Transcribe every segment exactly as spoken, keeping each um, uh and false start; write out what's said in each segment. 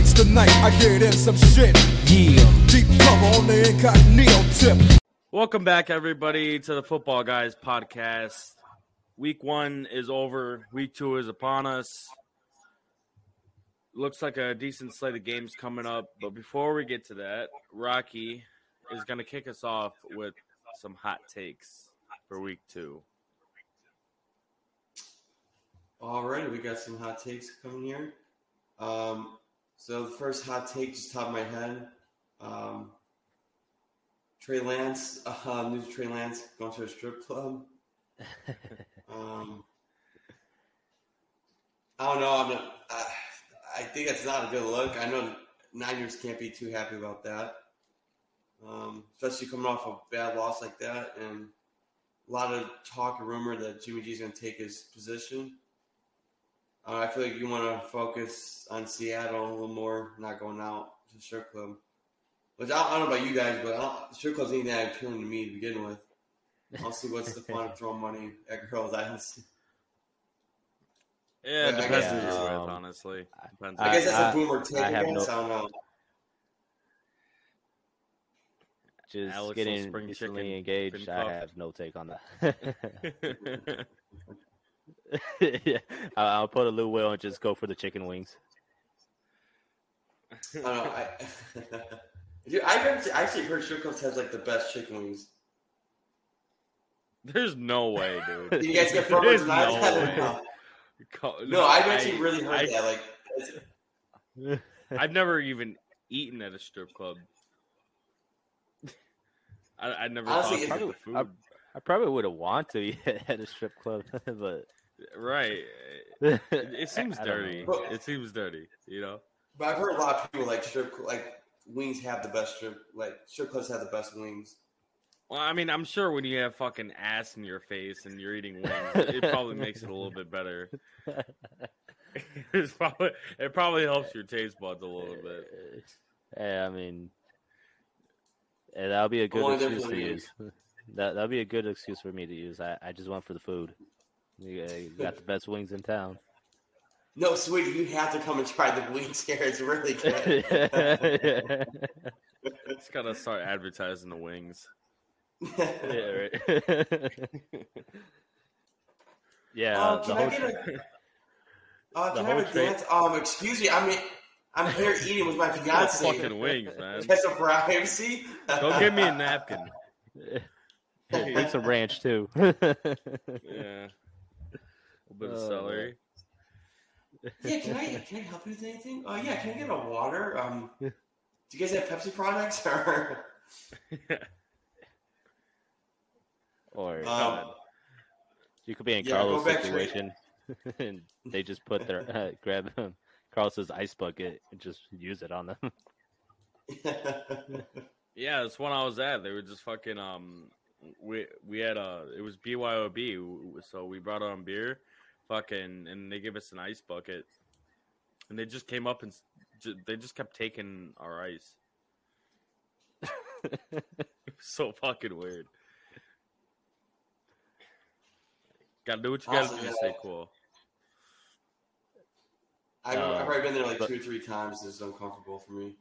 nights, tonight I get in some shit. Yeah. Deep cover on the incognito tip. Welcome back, everybody, to the Football Guys podcast. Week one is over. Week two is upon us. Looks like a decent slate of games coming up. But before we get to that, Rocky is going to kick us off with some hot takes for week two. All right, we got some hot takes coming here. Um, so the first hot take, just top of my head, um, Trey Lance, uh, new Trey Lance going to a strip club. um, I don't know. I'm not, I, I think that's not a good look. I know Niners can't be too happy about that, um, especially coming off a bad loss like that, and a lot of talk and rumor that Jimmy G's going to take his position. Uh, I feel like you want to focus on Seattle a little more, not going out to the strip club. Which I, I don't know about you guys, but I don't, strip clubs ain't that appealing to me to begin with. I'll see what's the fun of throwing money at girls' eyes. Yeah, but it depends who you're with, honestly. Depends I, I guess that's I, a boomer take. I, I, no... I don't know. Just Alex getting recently engaged, I puffed. Have no take on that. Yeah, I'll put a little will and just go for the chicken wings. I don't know. I, Dude, I, heard, I actually heard strip clubs has like the best chicken wings. There's no way, dude. You guys get from no no, no, I've actually I, really heard I, that. Like, I've never even eaten at a strip club. I, I never honestly thought about the food. I, I probably would have wanted to eat at a strip club, but right, it, it seems dirty. But, it seems dirty, you know. But I've heard a lot of people like strip, like wings have the best strip, like strip clubs have the best wings. Well, I mean, I'm sure when you have fucking ass in your face and you're eating wings, it probably makes it a little bit better. It's probably, it probably helps your taste buds a little bit. Yeah, I mean, yeah, that'll be a good excuse to use. That that'd be a good excuse for me to use. I, I just went for the food. You, you got the best wings in town. No, sweetie, you have to come and try the wings here. It's really good. It's gotta start advertising the wings. Yeah, right. Yeah. Uh, can the I whole get tra- a, uh, can I have a tra- dance? Um, excuse me. I mean, I'm here eating with my fiance. Fucking wings, man. That's a privacy. Go get me a napkin. Bring some ranch too. Yeah, a bit of uh, celery. Yeah, can I can I help you with anything? Oh uh, yeah, can I get a water? Um, do you guys have Pepsi products or? Or um, you could be in yeah, Carlos' situation, and they just put their uh, grab um, Carlos's ice bucket and just use it on them. Yeah, that's one I was at. They were just fucking um. We we had a it was B Y O B, so we brought on beer, fucking, and they gave us an ice bucket, and they just came up and j- they just kept taking our ice. It was so fucking weird. Gotta do what you gotta awesome, do to yeah. stay cool. I've, um, I've probably been there like but... two or three times. It's uncomfortable for me.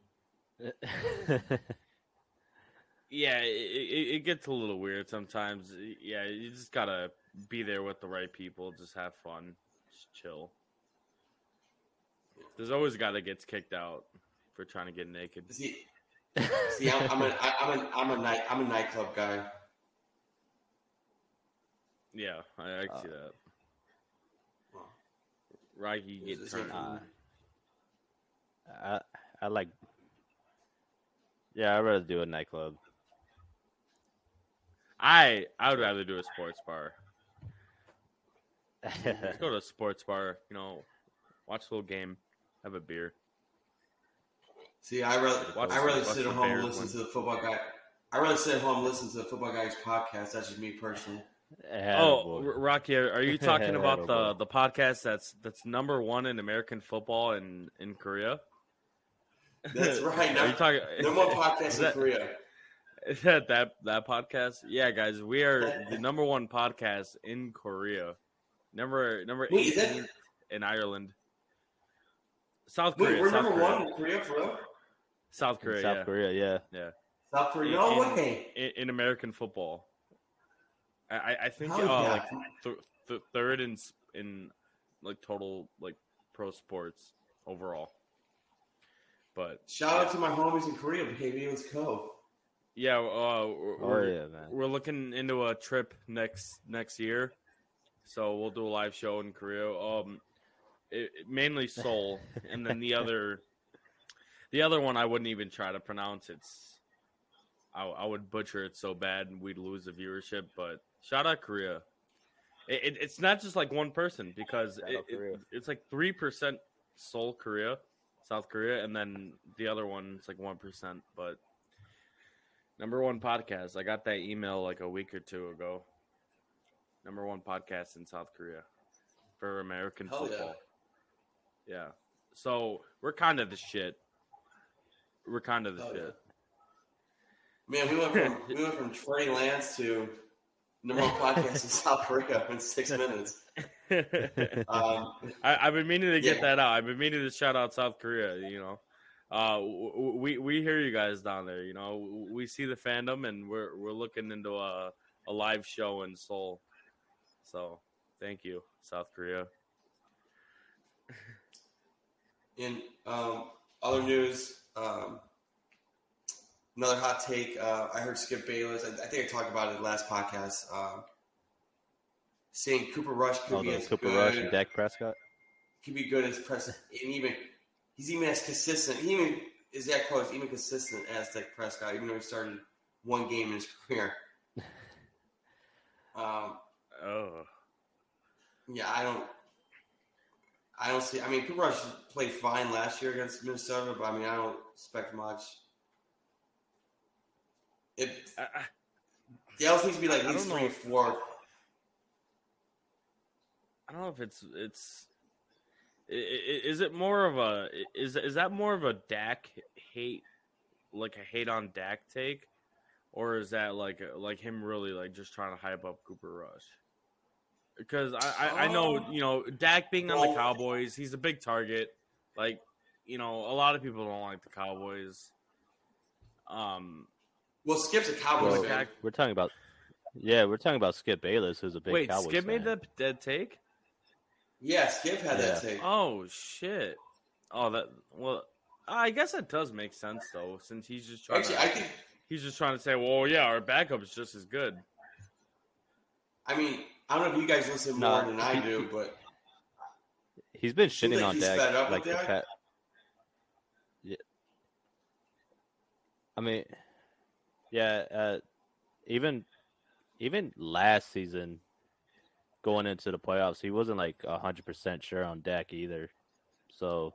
Yeah, it, it, it gets a little weird sometimes. Yeah, you just gotta be there with the right people. Just have fun. Just chill. There's always a guy that gets kicked out for trying to get naked. See, see I'm, I'm, a, I'm, a, I'm, a night, I'm a nightclub guy. Yeah, I, I can uh, see that. Right, you get turned on. I, I like... Yeah, I'd rather do a nightclub. I I would rather do a sports bar. Let's go to a sports bar, you know, watch a little game, have a beer. See, I rather watch, I rather sit at home and listen one. to the Football Guy. I rather sit at home and listen to the Football Guy's podcast. That's just me personally. Oh, oh Rocky, are you talking about the, the podcast that's that's number one in American football in, in Korea? That's right. No, talking, no more podcasts that, in Korea. Is that, that that podcast? Yeah, guys, we are the number one podcast in Korea. Number number eight in Ireland. South Korea. Wait, we're South number Korea. one in Korea for real? South Korea. South yeah. Korea, yeah. Yeah. South Korea. No in, way. In, in American football. I, I think oh, oh, like th- th- third in in like total like pro sports overall. But shout yeah. out to my homies in Korea, K B O's Co. Yeah, uh, we're, oh, we're, yeah man. we're looking into a trip next next year, so we'll do a live show in Korea. Um, it, it, mainly Seoul, and then the other, the other one I wouldn't even try to pronounce. It's I, I would butcher it so bad, and we'd lose the viewership. But shout out Korea. It, it, it's not just like one person because it, it, it's like three percent Seoul, Korea, South Korea, and then the other one it's like one percent, but. Number one podcast. I got that email like a week or two ago. Number one podcast in South Korea for American Hell football. Yeah. yeah. So we're kind of the shit. We're kind of the Hell shit. Yeah. Man, we went from we went from Trey Lance to number one podcast in South Korea in six minutes. um, I, I've been meaning to get yeah. that out. I've been meaning to shout out South Korea. You know. Uh, we we hear you guys down there. You know, we see the fandom, and we're we're looking into a a live show in Seoul. So, thank you, South Korea. In um, other news, um, another hot take. Uh, I heard Skip Bayless. I, I think I talked about it last podcast. Um, saying Cooper Rush could oh, be as Cooper good. Rush and Dak Prescott could be good as Prescott, and even. He's even as consistent. He even is that close, even consistent as Dak Prescott, even though he started one game in his career. Um, oh, yeah. I don't. I don't see. I mean, Cooper Rush played fine last year against Minnesota, but I mean, I don't expect much. It. Dallas needs to be like at least three or four. I don't know if it's it's. Is it more of a is is that more of a Dak hate, like a hate on Dak take, or is that like like him really like just trying to hype up Cooper Rush? Because I, I, I know you know Dak being on the Cowboys, he's a big target. Like you know, a lot of people don't like the Cowboys. Um, well, Skip's a Cowboys fan. We're talking about yeah, we're talking about Skip Bayless, who's a big Wait, Cowboys Skip fan. made that that take. Yeah, Skip had yeah. that take. Oh, shit. Oh, that. Well, I guess that does make sense, though, since he's just trying Actually, to. I think, he's just trying to say, well, yeah, our backup is just as good. I mean, I don't know if you guys listen no, more than I do, but. He's been shitting like on he's Dak. Fed up like with Dak? Pat... Yeah. I mean, yeah, uh, even even last season. Going into the playoffs, he wasn't like one hundred percent sure on Dak either. So,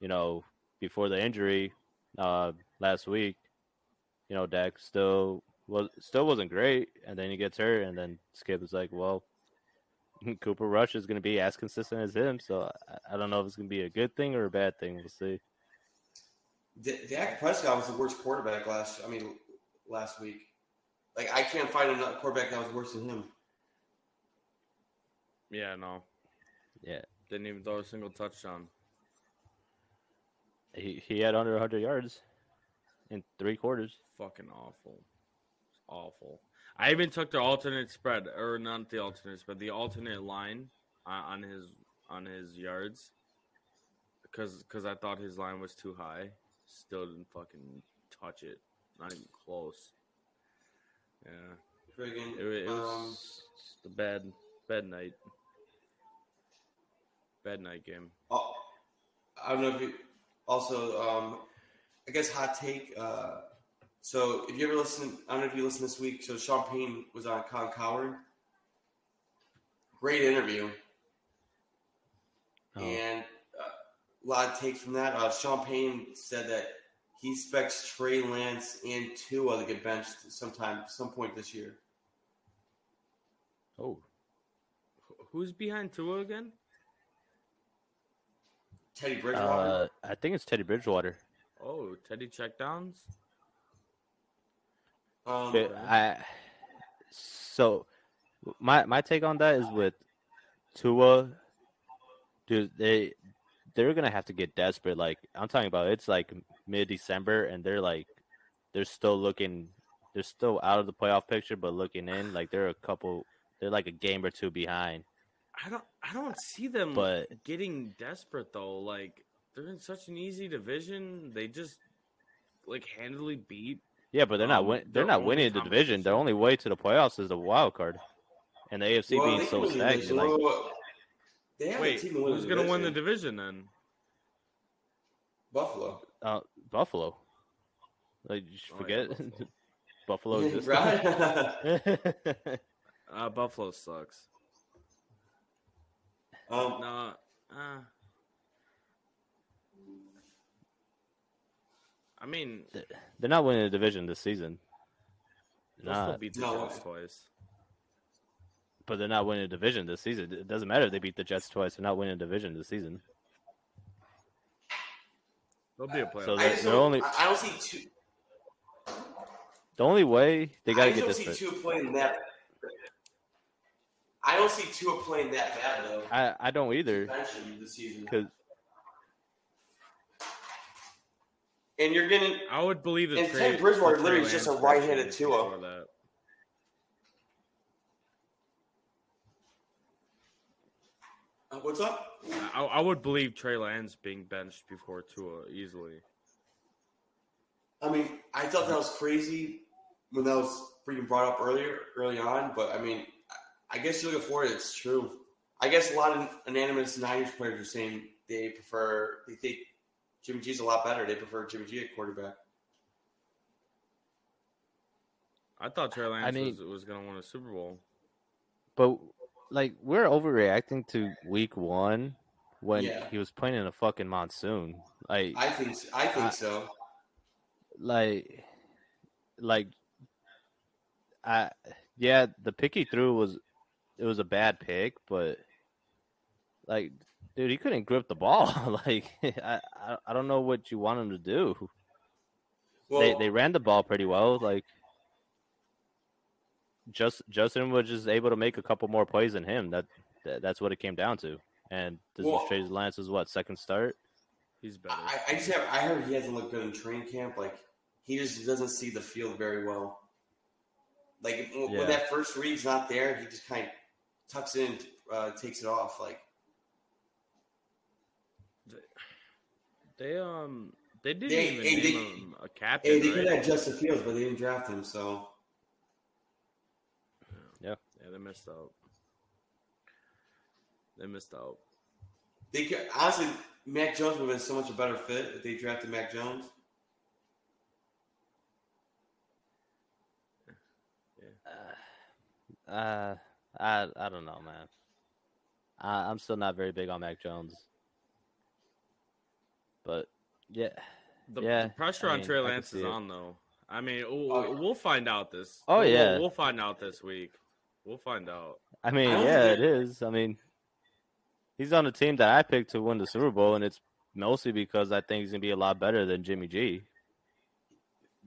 you know, before the injury uh, last week, you know, Dak still, was, still wasn't great, and then he gets hurt, and then Skip is like, well, Cooper Rush is going to be as consistent as him, so I, I don't know if it's going to be a good thing or a bad thing. We'll see. D- Dak Prescott was the worst quarterback last, I mean, last week. Like, I can't find another quarterback that was worse than him. Yeah, no. Yeah. Didn't even throw a single touchdown. He he had under one hundred yards in three quarters. Fucking awful. It's awful. I even took the alternate spread, or not the alternate spread, the alternate line on his on his yards because because I thought his line was too high. Still didn't fucking touch it. Not even close. Yeah. Friggin', it, it was um, the bad... Bad night. Bad night game. Oh, I don't know if you also, um, I guess, hot take. Uh, so, if you ever listen, I don't know if you listen this week. So, Sean Payton was on Colin Cowherd. Great interview. Oh. And uh, a lot of takes from that. Uh, Sean Payton said that he expects Trey Lance and Tua to get benched sometime, some point this year. Oh. Who's behind Tua again? Teddy Bridgewater? Uh, I think it's Teddy Bridgewater. Oh, Teddy checkdowns? Um, Shit, I, so, my my take on that is with Tua, dude, they they're going to have to get desperate. Like, I'm talking about it's like mid-December, and they're like they're still looking – they're still out of the playoff picture, but looking in, like they're a couple – they're like a game or two behind. I don't I don't see them but, getting desperate, though. Like, they're in such an easy division. They just, like, handily beat. Yeah, but they're um, not win- They're not winning the division. Their only way to the playoffs is the wild card. And the A F C well, being so stagnant. Like, they wait, who's going to win the division then? Buffalo. Uh, Buffalo. Like, you should oh, forget yeah, Buffalo. Buffalo just right? uh, Buffalo sucks. Um, no, uh, I mean, they're not winning the division this season. They'll still beat the no. Jets twice. But they're not winning a division this season. It doesn't matter if they beat the Jets twice. They're not winning a division this season. They'll be a playoff. So I, don't, only, I don't see two. The only way they got to get this. I don't see two playing that. I don't see Tua playing that bad, though. I, I don't either. This season. And you're getting – I would believe it. And Teddy Bridgewater literally is just a right-handed Tua. Uh, what's up? I, I would believe Trey Lance being benched before Tua easily. I mean, I thought that was crazy when that was freaking brought up earlier, early on, but, I mean – I guess you look for it. It's true. I guess a lot of anonymous Niners players are saying they prefer – they think Jimmy G's a lot better. They prefer Jimmy G at quarterback. I thought Trey Lance I mean, was, was going to win a Super Bowl. But, like, we're overreacting to week one when yeah. he was playing in a fucking monsoon. Like I think so. I think I, so. Like, like, I yeah, the pick he threw was – it was a bad pick, but, like, dude, he couldn't grip the ball. Like, I, I I don't know what you want him to do. Well, they they ran the ball pretty well. Like, just Justin was just able to make a couple more plays than him. That, that That's what it came down to. And this well, is Trey Lance's, what, second start? He's better. I, I just have – I heard he hasn't looked good in training camp. Like, he just doesn't see the field very well. Like, when yeah. that first read's not there, he just kind of – tucks in, uh, takes it off. Like they um they didn't they, even they, name they, him a captain. They, they right? could have Justin Fields, but they didn't draft him. So yeah, yeah, they missed out. They missed out. They could, honestly, Mac Jones would have been so much a better fit if they drafted Mac Jones. Yeah. Uh. uh I I don't know, man. I, I'm still not very big on Mac Jones, but yeah, the, yeah, the pressure I on mean, Trey Lance is it. on though. I mean, we'll, oh, yeah. we'll find out this. Oh we'll, yeah, we'll find out this week. We'll find out. I mean, I yeah, think... it is. I mean, he's on a team that I picked to win the Super Bowl, and it's mostly because I think he's gonna be a lot better than Jimmy G.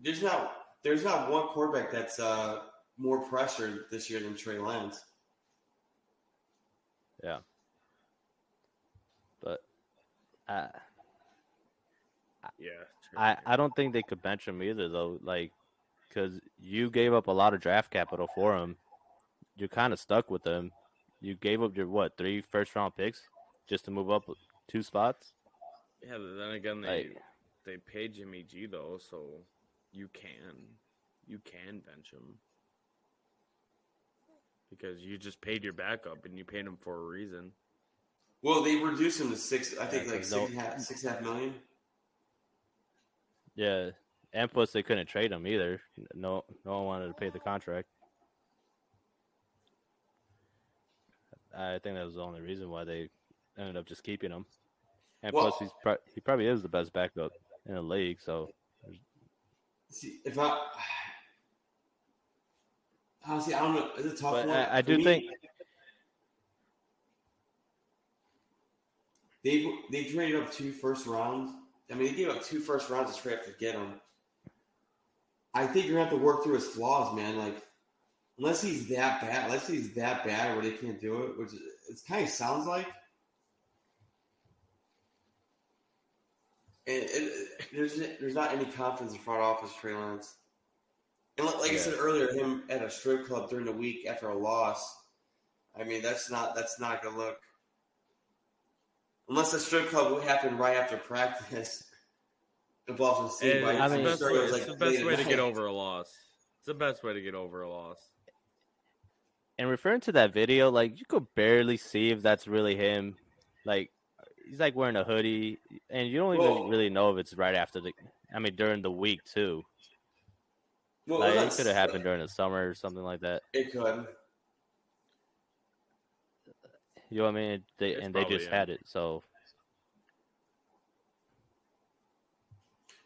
There's not, there's not one quarterback that's uh, more pressure this year than Trey Lance. Yeah, but uh, yeah, I, I don't think they could bench him either, though, like, because you gave up a lot of draft capital for him. You're kind of stuck with him. You gave up your, what, three first-round picks just to move up two spots? Yeah, but then again, they, like, they paid Jimmy G, though, so you can. You can bench him. Because you just paid your backup, and you paid him for a reason. Well, they reduced him to six. I think yeah, like six, no, half, six and a half million. Yeah, and plus they couldn't trade him either. No, no one wanted to pay the contract. I think that was the only reason why they ended up just keeping him. And well, plus, he's pro- he probably is the best backup in the league. So, see, if I. Honestly, I don't know. It's a tough but one. I, I do me, think they they traded up two first rounds. I mean, they gave up two first rounds to straight up to get him. I think you're gonna have to work through his flaws, man. Like, unless he's that bad, unless he's that bad where they can't do it, which it kind of sounds like. And, and there's there's not any confidence in front office, Trey Lance. And like yeah. I said earlier, him at a strip club during the week after a loss, I mean, that's not that's not going to look. Unless the strip club would happen right after practice. The Boston City It's, I mean, the best, way, it's like the best way to get over a loss. It's the best way to get over a loss. And referring to that video, like, you could barely see if that's really him. Like, he's, like, wearing a hoodie. And you don't even Whoa. really know if it's right after the – I mean, during the week, too. Well, like, it could have happened during the summer or something like that. It could. You know what I mean? They, and they just him. had it, so –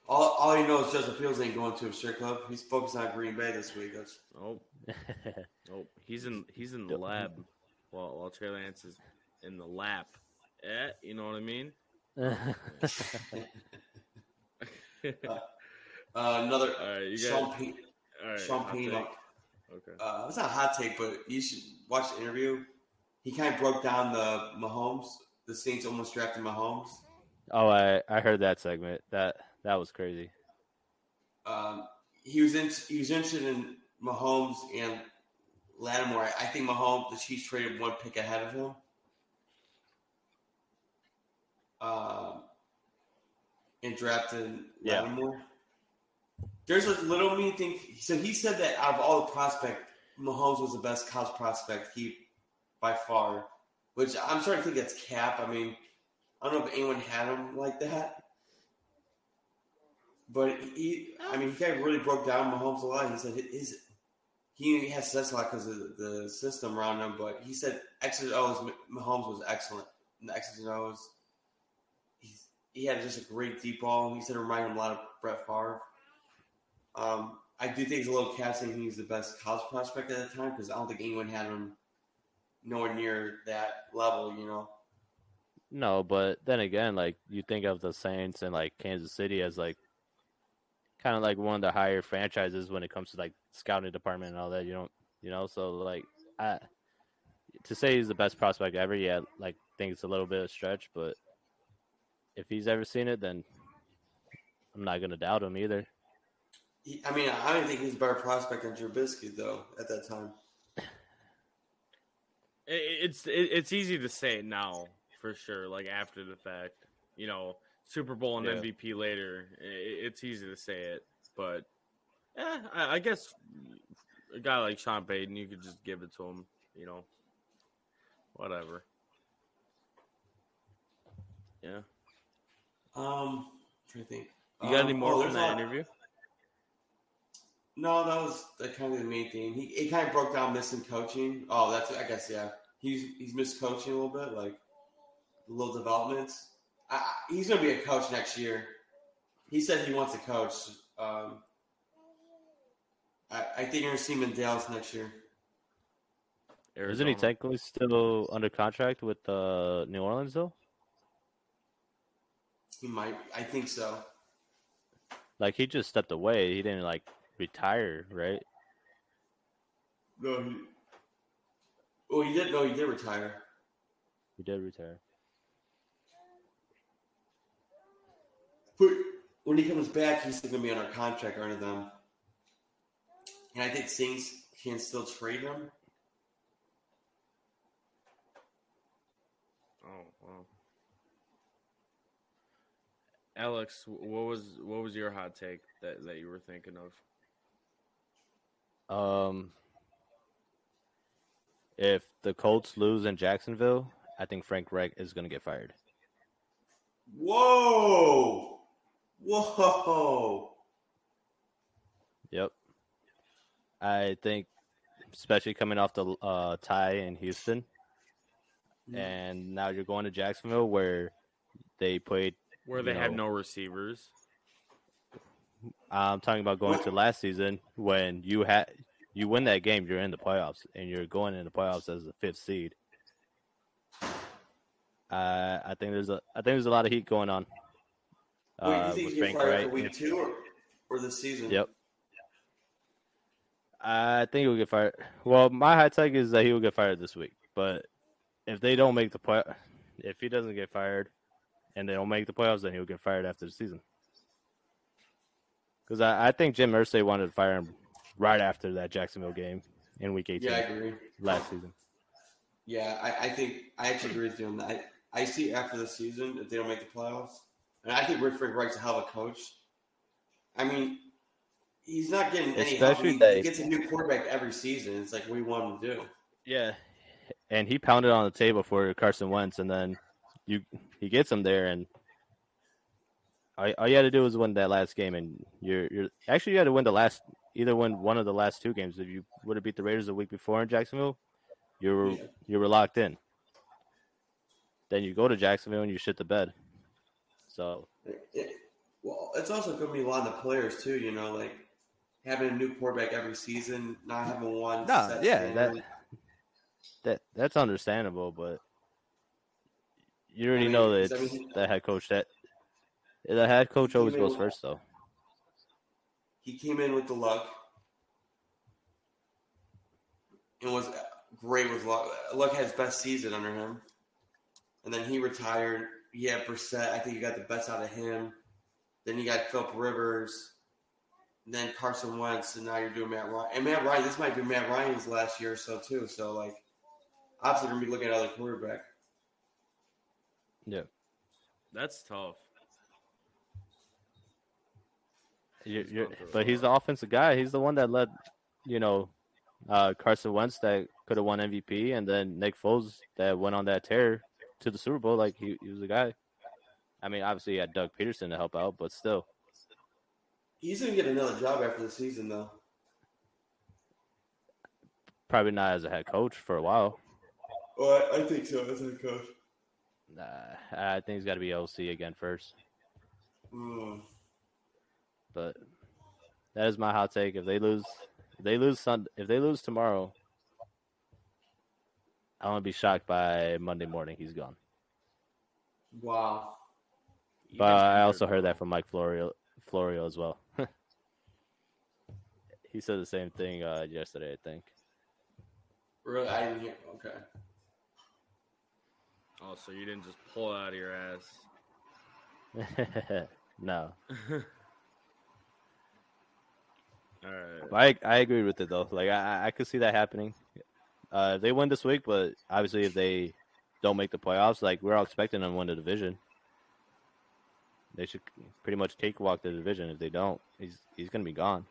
All, all you know is Justin Fields ain't going to a strip club. He's focused on Green Bay this week. That's... Oh, oh, he's in he's in the lab. Well, while Trey Lance is in the lap. Eh, you know what I mean? uh, uh, another all right, you guys, Sean Payton. Right, Sean Payton. Okay, uh, it's not a hot take, but you should watch the interview. He kind of broke down the Mahomes. The Saints almost drafted Mahomes. Oh, I I heard that segment. That. That was crazy. Um, he was in, he was interested in Mahomes and Lattimore. I think Mahomes, the Chiefs traded one pick ahead of him. Um, and drafted yeah. Lattimore. There's a little mean thing. So he said that out of all the prospects, Mahomes was the best college prospect he by far, which I'm starting to think that's cap. I mean, I don't know if anyone had him like that. But he, I mean, he kind of really broke down Mahomes a lot. He said his, he has success a lot because of the system around him. But he said X's and O's, Mahomes was excellent. And the X's and O's, he's, he had just a great deep ball. He said it reminded him a lot of Brett Favre. Um, I do think it's a little cap saying he's the best college prospect at the time because I don't think anyone had him nowhere near that level, you know. No, but then again, like, you think of the Saints and, like, Kansas City as, like, kind of like one of the higher franchises when it comes to like scouting department and all that. You don't, you know, so like I to say he's the best prospect ever. Yeah, like think it's a little bit of a stretch, but if he's ever seen it, then I'm not gonna doubt him either. I mean, I don't think he's a better prospect than Trubisky though at that time. It's it's easy to say now for sure. Like after the fact, you know. Super Bowl and yeah. M V P later, it's easy to say it, but eh, I guess a guy like Sean Payton, you could just give it to him, you know, whatever. Yeah. Um, I think you got um, any more oh, from that not, interview? No, that was that kind of the main thing. He it kind of broke down missing coaching. Oh, that's I guess yeah. He's he's missed coaching a little bit, like little developments. I, he's going to be a coach next year. He said he wants to coach. Um, I, I think you're going to see him in Dallas next year. Arizona. Isn't he technically still under contract with uh, New Orleans, though? He might. I think so. Like, he just stepped away. He didn't, like, retire, right? No. He, oh, he did. No, he did retire. He did retire. When he comes back, he's still going to be under contract under them. And I think Saints can still trade him. Oh, wow. Alex, what was what was your hot take that, that you were thinking of? Um, if the Colts lose in Jacksonville, I think Frank Reich is going to get fired. Whoa! Whoa. Yep. I think, especially coming off the uh, tie in Houston, mm. and now you're going to Jacksonville where they played. Where they know, had no receivers. I'm talking about going what? to last season when you ha- you win that game, you're in the playoffs, and you're going in the playoffs as the fifth seed. Uh, I think there's a I think there's a lot of heat going on. Uh, Wait, you think you fired right? for week two or, or this season? Yep. I think he'll get fired. Well, my hot take is that he will get fired this week. But if they don't make the play, if he doesn't get fired, and they don't make the playoffs, then he'll get fired after the season. Because I, I think Jim Irsay wanted to fire him right after that Jacksonville game in week eighteen. Yeah, I agree. Last season. Yeah, I, I think I actually agree with you on that. I, I see after the season if they don't make the playoffs. And I think Rick Frick Wright's a hell of a coach. I mean, he's not getting any help. He, he gets a new quarterback every season. It's like, what do you want him to do? Yeah, and he pounded on the table for Carson Wentz, and then you he gets him there, and all, all you had to do was win that last game, and you're you're actually you had to win the last either win one of the last two games. If you would have beat the Raiders the week before in Jacksonville, you were yeah. you were locked in. Then you go to Jacksonville and you shit the bed. So, it, well, it's also going to be a lot of the players too. You know, like having a new quarterback every season, not having one. No, set yeah, that, that that's understandable, but you already I mean, know that I mean, the head coach that the head coach always goes first, though. He came in with the Luck and was great with Luck. Luck had his best season under him, and then he retired. Yeah, Brissett. I think you got the best out of him. Then you got Philip Rivers. Then Carson Wentz, and now you're doing Matt Ryan. And Matt Ryan, this might be Matt Ryan's last year or so too. So like, obviously we're gonna be looking at another quarterback. Yeah, that's tough. You're, you're, but he's the offensive guy. He's the one that led, you know, uh, Carson Wentz that could have won M V P, and then Nick Foles that went on that tear to the Super Bowl. Like he, he was the guy. I mean, obviously he had Doug Peterson to help out, but still. He's going to get another job after the season, though. Probably not as a head coach for a while. Well, I, I think so as a head coach. Nah, I think he's got to be O C again first. Mm. But that is my hot take. If they lose, if they lose Sunday, if they lose tomorrow, I want to be shocked by Monday morning. He's gone. Wow. You but I also heard that from Mike Florio, Florio as well. He said the same thing uh, yesterday, I think. Really? I didn't hear. Okay. Oh, so you didn't just pull it out of your ass? No. All right. I I agree with it though. Like I I could see that happening. Uh, they win this week, but obviously if they don't make the playoffs, like we're all expecting them to win the division. They should pretty much cakewalk the division. If they don't, he's he's going to be gone.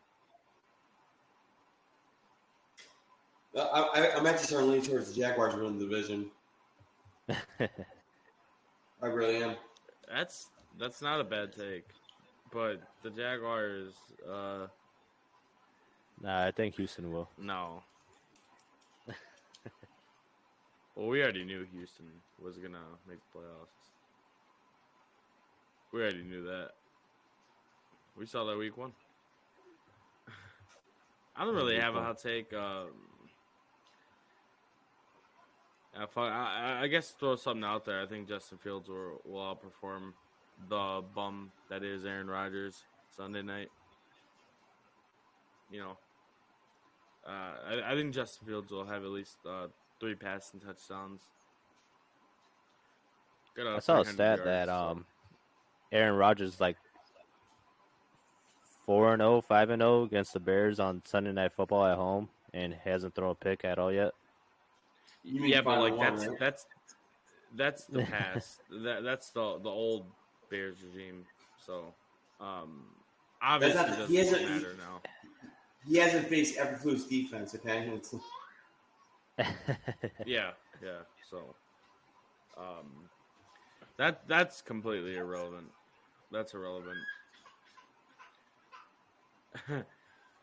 I, I, I'm actually starting to lean towards the Jaguars winning the division. I really am. That's that's not a bad take, but the Jaguars. Uh... Nah, I think Houston will. No. Well, we already knew Houston was going to make the playoffs. We already knew that. We saw that week one. I don't really have a hot take. Um, I, I, I guess throw something out there. I think Justin Fields will, will outperform the bum that is Aaron Rodgers Sunday night. You know, uh, I, I think Justin Fields will have at least uh, three passing touchdowns. Good I saw a stat yards, that um, Aaron Rodgers like four and zero, five and zero against the Bears on Sunday Night Football at home, and hasn't thrown a pick at all yet. Yeah, but like that's right? that's that's the past. that that's the the old Bears regime. So um, obviously, the, doesn't he hasn't, matter he, now. He hasn't faced Eberflus defense. Okay. It's, yeah, yeah. So, um, that that's completely irrelevant. That's irrelevant.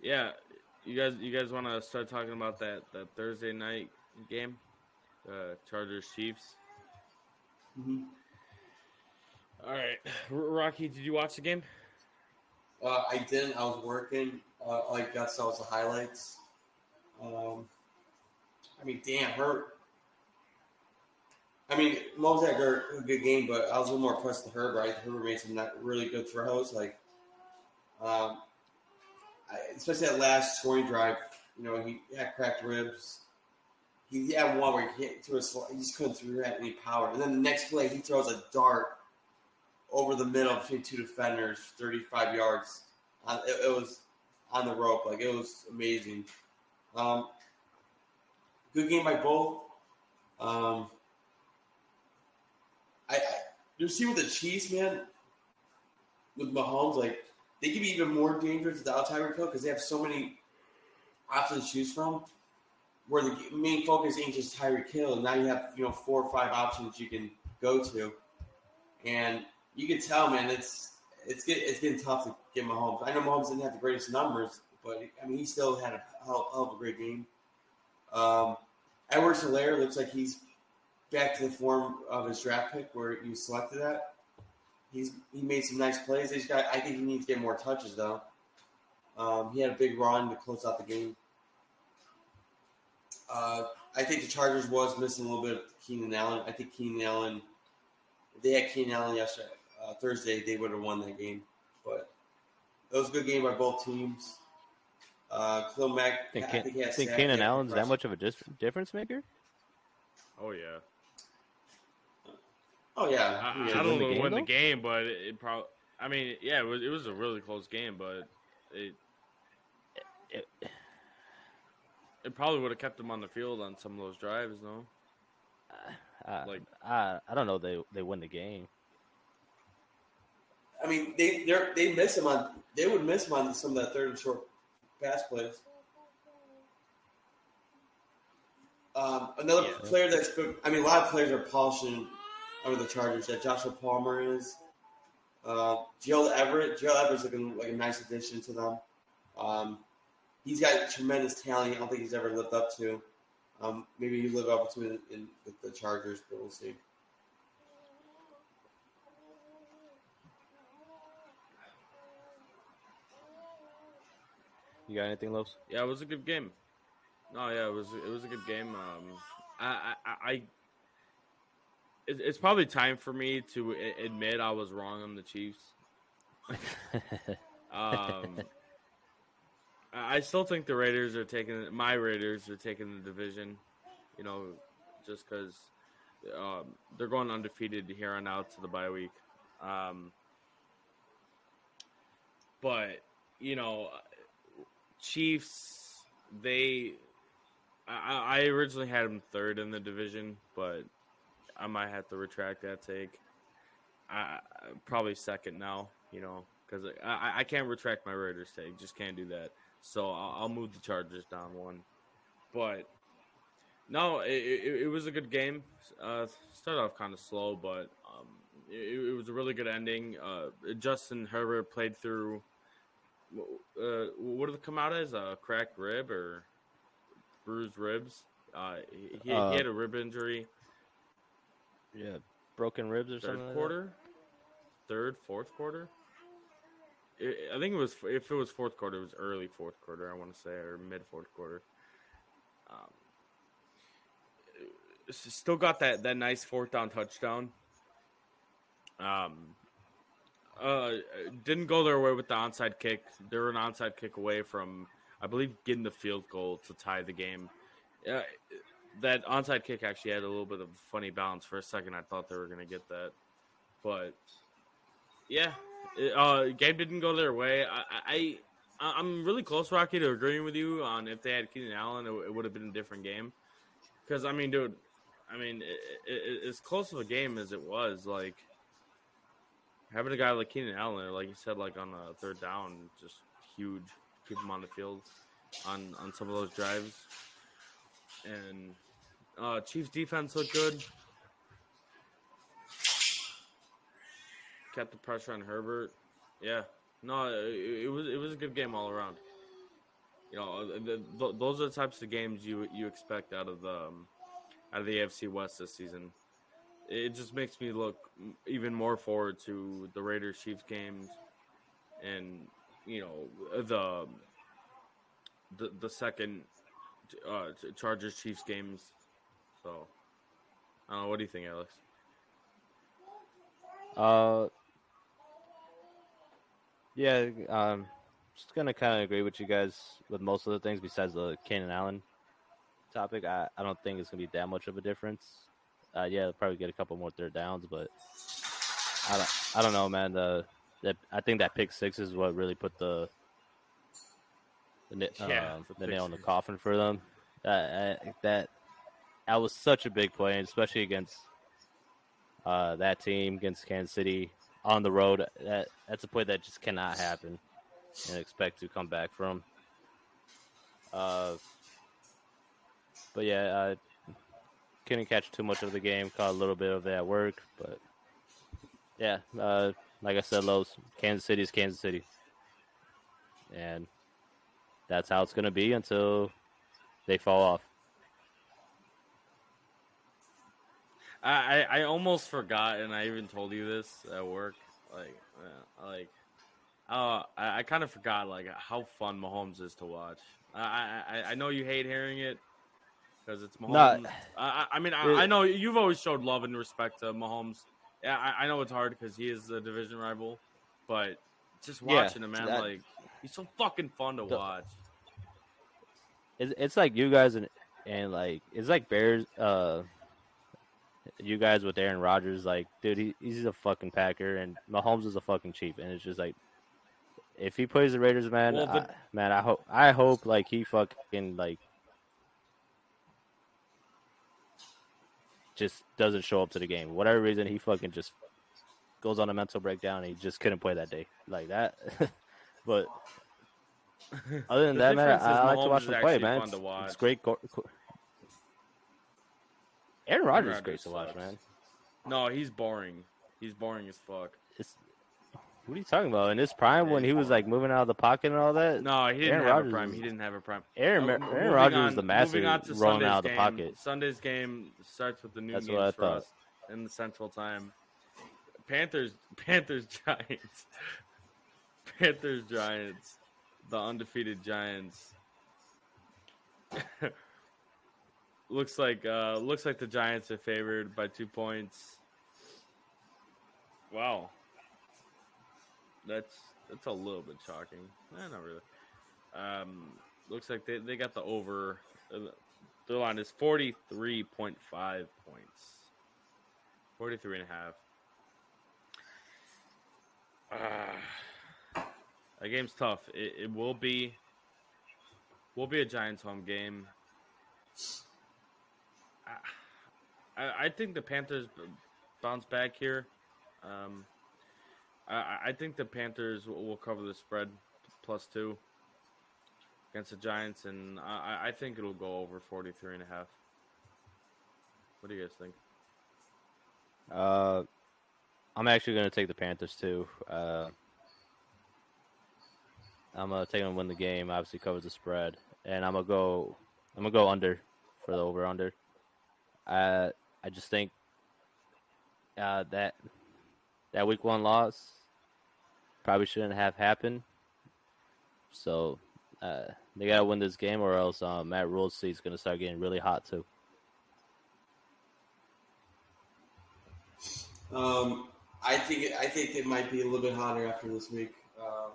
Yeah, you guys, you guys want to start talking about that, that Thursday night game, uh, Chargers Chiefs. Mm-hmm. All right, Rocky, did you watch the game? Uh, I didn't. I was working. Uh, all I got saw was the highlights. Um. I mean, damn, Hurt. I mean, Mo's had a good game, but I was a little more impressed with Herbert. I think Herbert made some not really good throws. Like, um, I, especially that last scoring drive, you know, he had cracked ribs. He, he had one where he hit to a slide. He just couldn't throw that any power. And then the next play, he throws a dart over the middle between two defenders, thirty-five yards. Uh, it, it was on the rope. Like, it was amazing. Um, good game by both. Um, I, I you see with the Chiefs, man, with Mahomes, like, they can be even more dangerous without Tyreek Hill because they have so many options to choose from. Where the main focus ain't just Tyreek Hill, and now you have, you know, four or five options you can go to, and you can tell, man, it's it's get, it's getting tough to get Mahomes. I know Mahomes didn't have the greatest numbers, but I mean he still had a hell of a great game. Um, Edwards-Helaire looks like he's back to the form of his draft pick where you selected at. He's he made some nice plays. They just got, I think he needs to get more touches though. Um, he had a big run to close out the game. Uh, I think the Chargers was missing a little bit of Keenan Allen. I think Keenan Allen, if they had Keenan Allen yesterday, uh, Thursday, they would have won that game. But it was a good game by both teams. Uh, Khalil Mack, think I Can- think he has think Keenan Keenan Allen's that much of a dis- difference maker? Oh, yeah. Oh, yeah. I, I, I don't know who won the game, but it, it probably – I mean, yeah, it was, it was a really close game, but it it, it – It probably would have kept him on the field on some of those drives, no? Uh, like I, I don't know. They they win the game. I mean, they they miss him on. They would miss him on some of that third and short pass plays. Um, another yeah. player that's been, I mean, a lot of players are polishing under the Chargers. That Joshua Palmer is. Uh, Gerald Everett. Gerald Everett's looking like a nice addition to them. Um, He's got tremendous talent. I don't think he's ever lived up to. Um, maybe he lived up to it in, in with the Chargers, but we'll see. You got anything, Los? Yeah, it was a good game. No, yeah, it was it was a good game. Um, I, I, I it, it's probably time for me to admit I was wrong on the Chiefs. um. I still think the Raiders are taking – my Raiders are taking the division, you know, just because um, they're going undefeated here on out to the bye week. Um, but, you know, Chiefs, they I, – I originally had them third in the division, but I might have to retract that take. I, probably second now, you know, because I, I can't retract my Raiders take. Just can't do that. So I'll move the Chargers down one. But, no, it, it, it was a good game. Uh, started off kind of slow, but um, it, it was a really good ending. Uh, Justin Herbert played through uh, – what did it come out as? A cracked rib or bruised ribs? Uh, he, uh, he had a rib injury. Yeah, broken ribs or third something quarter? Like that? Third, fourth quarter? I think it was if it was fourth quarter, it was early fourth quarter. I want to say or mid fourth quarter. Um, still got that, that nice fourth down touchdown. Um, uh, didn't go their way with the onside kick. They were an onside kick away from, I believe, getting the field goal to tie the game. Uh, that onside kick actually had a little bit of a funny bounce for a second. I thought they were going to get that, but yeah. Uh, game didn't go their way. I, I, I'm really close, Rocky, to agreeing with you on if they had Keenan Allen, it, it would have been a different game. Because I mean, dude, I mean, it, it, as close of a game as it was, like having a guy like Keenan Allen, like you said, like on a third down, just huge. Keep him on the field on, on some of those drives. And uh, Chiefs defense looked good. Kept the pressure on Herbert. Yeah. No, it, it was it was a good game all around. You know, the, the, those are the types of games you you expect out of the um, out of the A F C West this season. It just makes me look even more forward to the Raiders Chiefs games, and you know the the, the second uh, Chargers Chiefs games. So, I don't know. What do you think, Alex? Uh. Yeah, um, just gonna kind of agree with you guys with most of the things besides the Keenan Allen topic. I, I don't think it's gonna be that much of a difference. Uh, yeah, they'll probably get a couple more third downs, but I don't, I don't know, man. The that I think that pick six is what really put the the, yeah, um, the nail in the coffin for them. That I, that that was such a big play, especially against uh, that team, against Kansas City on the road. That that's a play that just cannot happen and expect to come back from. Uh, but yeah, I couldn't catch too much of the game. Caught a little bit of that work, but yeah, uh, like I said, Lowe's, Kansas City is Kansas City, and that's how it's going to be until they fall off. I, I almost forgot, and I even told you this at work. Like, like, uh, I, I kind of forgot like how fun Mahomes is to watch. I, I, I know you hate hearing it because it's Mahomes. Not, I, I mean, I, I know you've always showed love and respect to Mahomes. Yeah, I, I know it's hard because he is a division rival, but just watching yeah, him, man, that, like he's so fucking fun to the, watch. It's, it's like you guys and and like it's like Bears. Uh, you guys with Aaron Rodgers, like, dude, he, he's a fucking Packer, and Mahomes is a fucking Chief, and it's just like, if he plays the Raiders, man, well, but, I, man, I hope, I hope, like, he fucking, like, just doesn't show up to the game. Whatever reason, he fucking just goes on a mental breakdown, and he just couldn't play that day. Like that. But other than that, man, I, I like to watch him play, man. It's, it's great. Co- co- Aaron Rodgers is great to watch, man. No, he's boring. He's boring as fuck. It's, what are you talking about? In his prime, Aaron when he was, like, moving out of the pocket and all that? No, he didn't Aaron have Rodgers a prime. He didn't have a prime. Aaron, no, Aaron, Aaron Rodgers was the master rolling out of the game, pocket. Sunday's game starts with the new That's games what I for thought. Us in the Central Time. Panthers, Panthers, Giants. Panthers, Giants. The undefeated Giants. Looks like uh, looks like the Giants are favored by two points. Wow, that's that's a little bit shocking. Eh, not really. Um, looks like they, they got the over. Their line is forty three point five points. Forty three and a half. Uh, that game's tough. It, it will be. Will be a Giants home game. I, I think the Panthers bounce back here. Um, I, I think the Panthers will, will cover the spread plus two against the Giants, and I, I think it'll go over forty-three and a half. What do you guys think? Uh, I'm actually going to take the Panthers too. Uh, I'm going to take them win the game. Obviously, covers the spread, and I'm going to go. I'm going to go under for the over under. Uh, I just think uh, that that week one loss probably shouldn't have happened. So uh, they gotta win this game, or else uh, Matt Rule's seat's gonna start getting really hot too. Um, I think I think it might be a little bit hotter after this week. Um,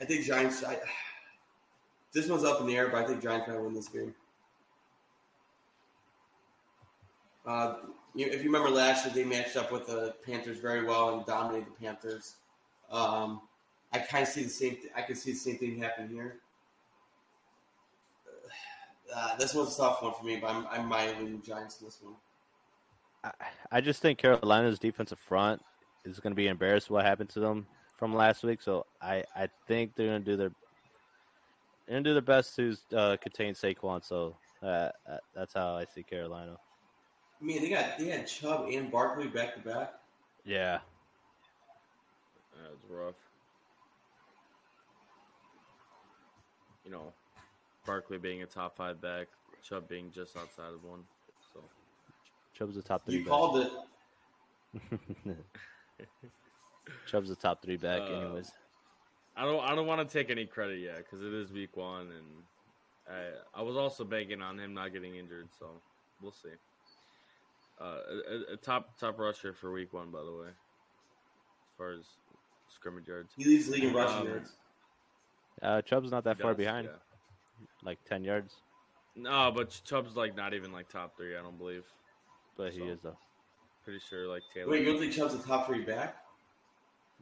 I think Giants. I, this one's up in the air, but I think Giants might win this game. Uh, you, if you remember last year, they matched up with the Panthers very well and dominated the Panthers. Um, I kind of see the same. Th- I can see the same thing happen here. Uh, this one's a tough one for me, but I'm, I might win the Giants in this one. I, I just think Carolina's defensive front is going to be embarrassed what happened to them from last week. So I, I think they're going to do their they're going to do their best to uh, contain Saquon. So uh, that's how I see Carolina. I mean, they got they had Chubb and Barkley back to back. Yeah, that was rough. You know, Barkley being a top five back, Chubb being just outside of one. So Chubb's a top three. You back. Called it. Chubb's a top three back, uh, anyways. I don't I don't want to take any credit yet because it is week one, and I I was also banking on him not getting injured, so we'll see. Uh, a, a top top rusher for week one, by the way, as far as scrimmage yards. He leads the league in rushing um, yards. Uh, Chubb's not that does, far behind, yeah. Like ten yards. No, but Chubb's like not even like top three, I don't believe. But so. He is though. pretty sure like Taylor. Wait, you don't think Chubb's a top three back?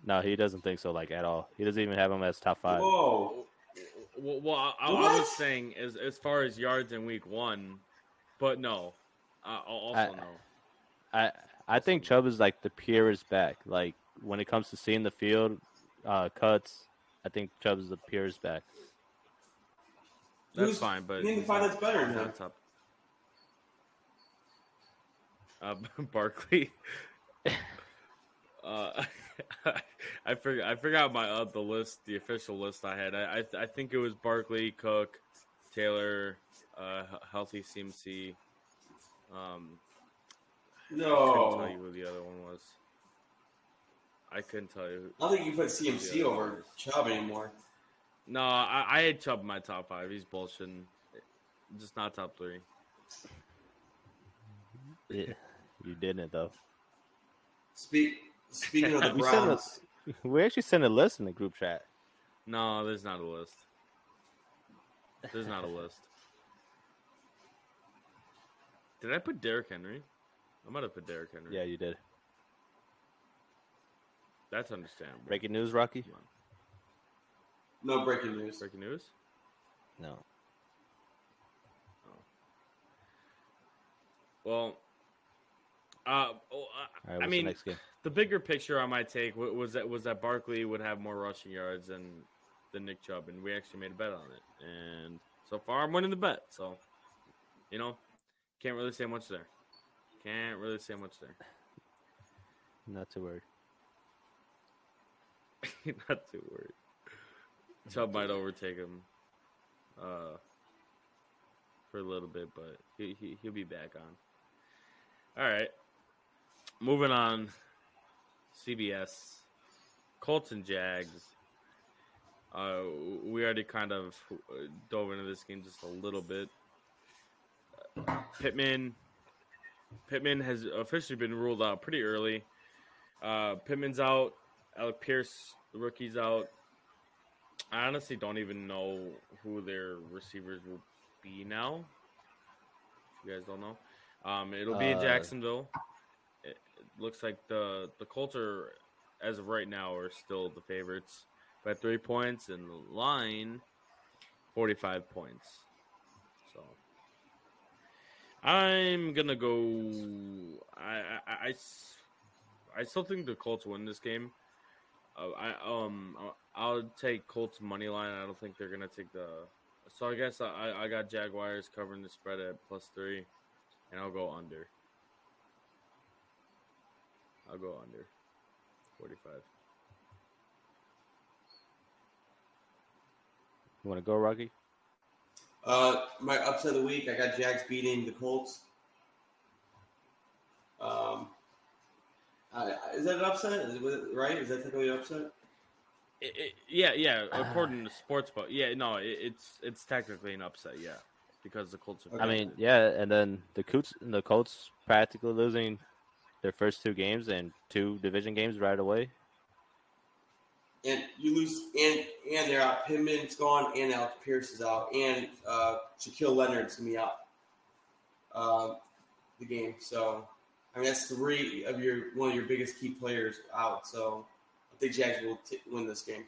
No, he doesn't think so, like, at all. He doesn't even have him as top five. Whoa. Well, well I, I was saying as as far as yards in week one, but no. I also I, no. I I think Chubb is, like, the purest back. Like, when it comes to seeing the field, uh, cuts, I think Chubb is the purest back. That's Who's, fine, but... You need to find that's better now. Top. Uh, Barkley. Uh, I forgot. I forgot my uh, the list, the official list I had. I I, I think it was Barkley, Cook, Taylor, uh, healthy C M C. Um, no, I couldn't tell you who the other one was. I couldn't tell you. I don't think you put C M C over Chubb anymore. No, I, I had Chubb in my top five. He's bullshitting. Just not top three. Yeah, you didn't though. Speak. Speaking of the Browns, we, we actually sent a list in the group chat. No, there's not a list. There's not a list. Did I put Derrick Henry? I might have put Derrick Henry. Yeah, you did. That's understandable. Breaking news, Rocky? No breaking news. Breaking news? No. Oh. Well... Uh, well, I, right, I mean, the, the bigger picture I might take was that was that Barkley would have more rushing yards than than Nick Chubb, and we actually made a bet on it. And so far, I'm winning the bet. So, you know, can't really say much there. Can't really say much there. Not too worried. Not too worried. Chubb might overtake him, uh, for a little bit, but he, he he'll be back on. All right. Moving on, C B S, Colts and Jags. Uh, we already kind of dove into this game just a little bit. Pittman, Pittman has officially been ruled out pretty early. Uh, Pittman's out. Alec Pierce, the rookie's out. I honestly don't even know who their receivers will be now. If you guys don't know, um, it'll be uh, in Jacksonville. It looks like the, the Colts are, as of right now, are still the favorites by three points, and the line, forty-five points. So, I'm going to go I, – I, I, I still think the Colts win this game. Uh, I um I'll take Colts' money line. I don't think they're going to take the – so I guess I, I got Jaguars covering the spread at plus three, and I'll go under. I'll go under forty-five. You want to go, Rocky? Uh, my upset of the week, I got Jags beating the Colts. Um, I, is that an upset? Is it, right? Is that technically an upset? It, it, yeah, yeah. According uh, to Sportsbook, yeah, no, it, it's it's technically an upset, yeah, because the Colts. Are okay. I mean, yeah, and then the Colts, the Colts practically losing their first two games and two division games right away. And you lose, and and they're out. Pittman's gone, and Alec Pierce is out, and uh, Shaquille Leonard's going to be out uh, the game. So, I mean, that's three of your one of your biggest key players out. So, I think Jags will t- win this game.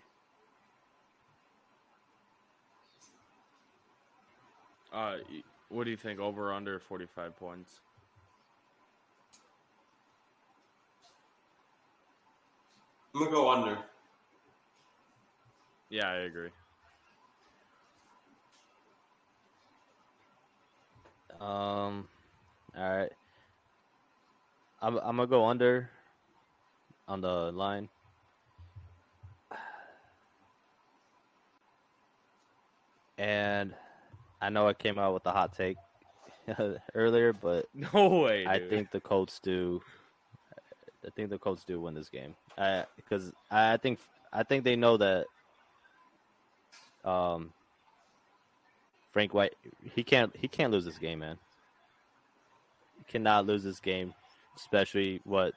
Uh, what do you think, over or under forty-five points? I'm going to go under. Yeah, I agree. Um, all right. I'm, I'm going to go under on the line. And I know I came out with a hot take earlier, but no way. I dude. think the Colts do. I think the Colts do win this game because I, I think I think they know that um, Frank White he can't he can't lose this game, man. He cannot lose this game, especially what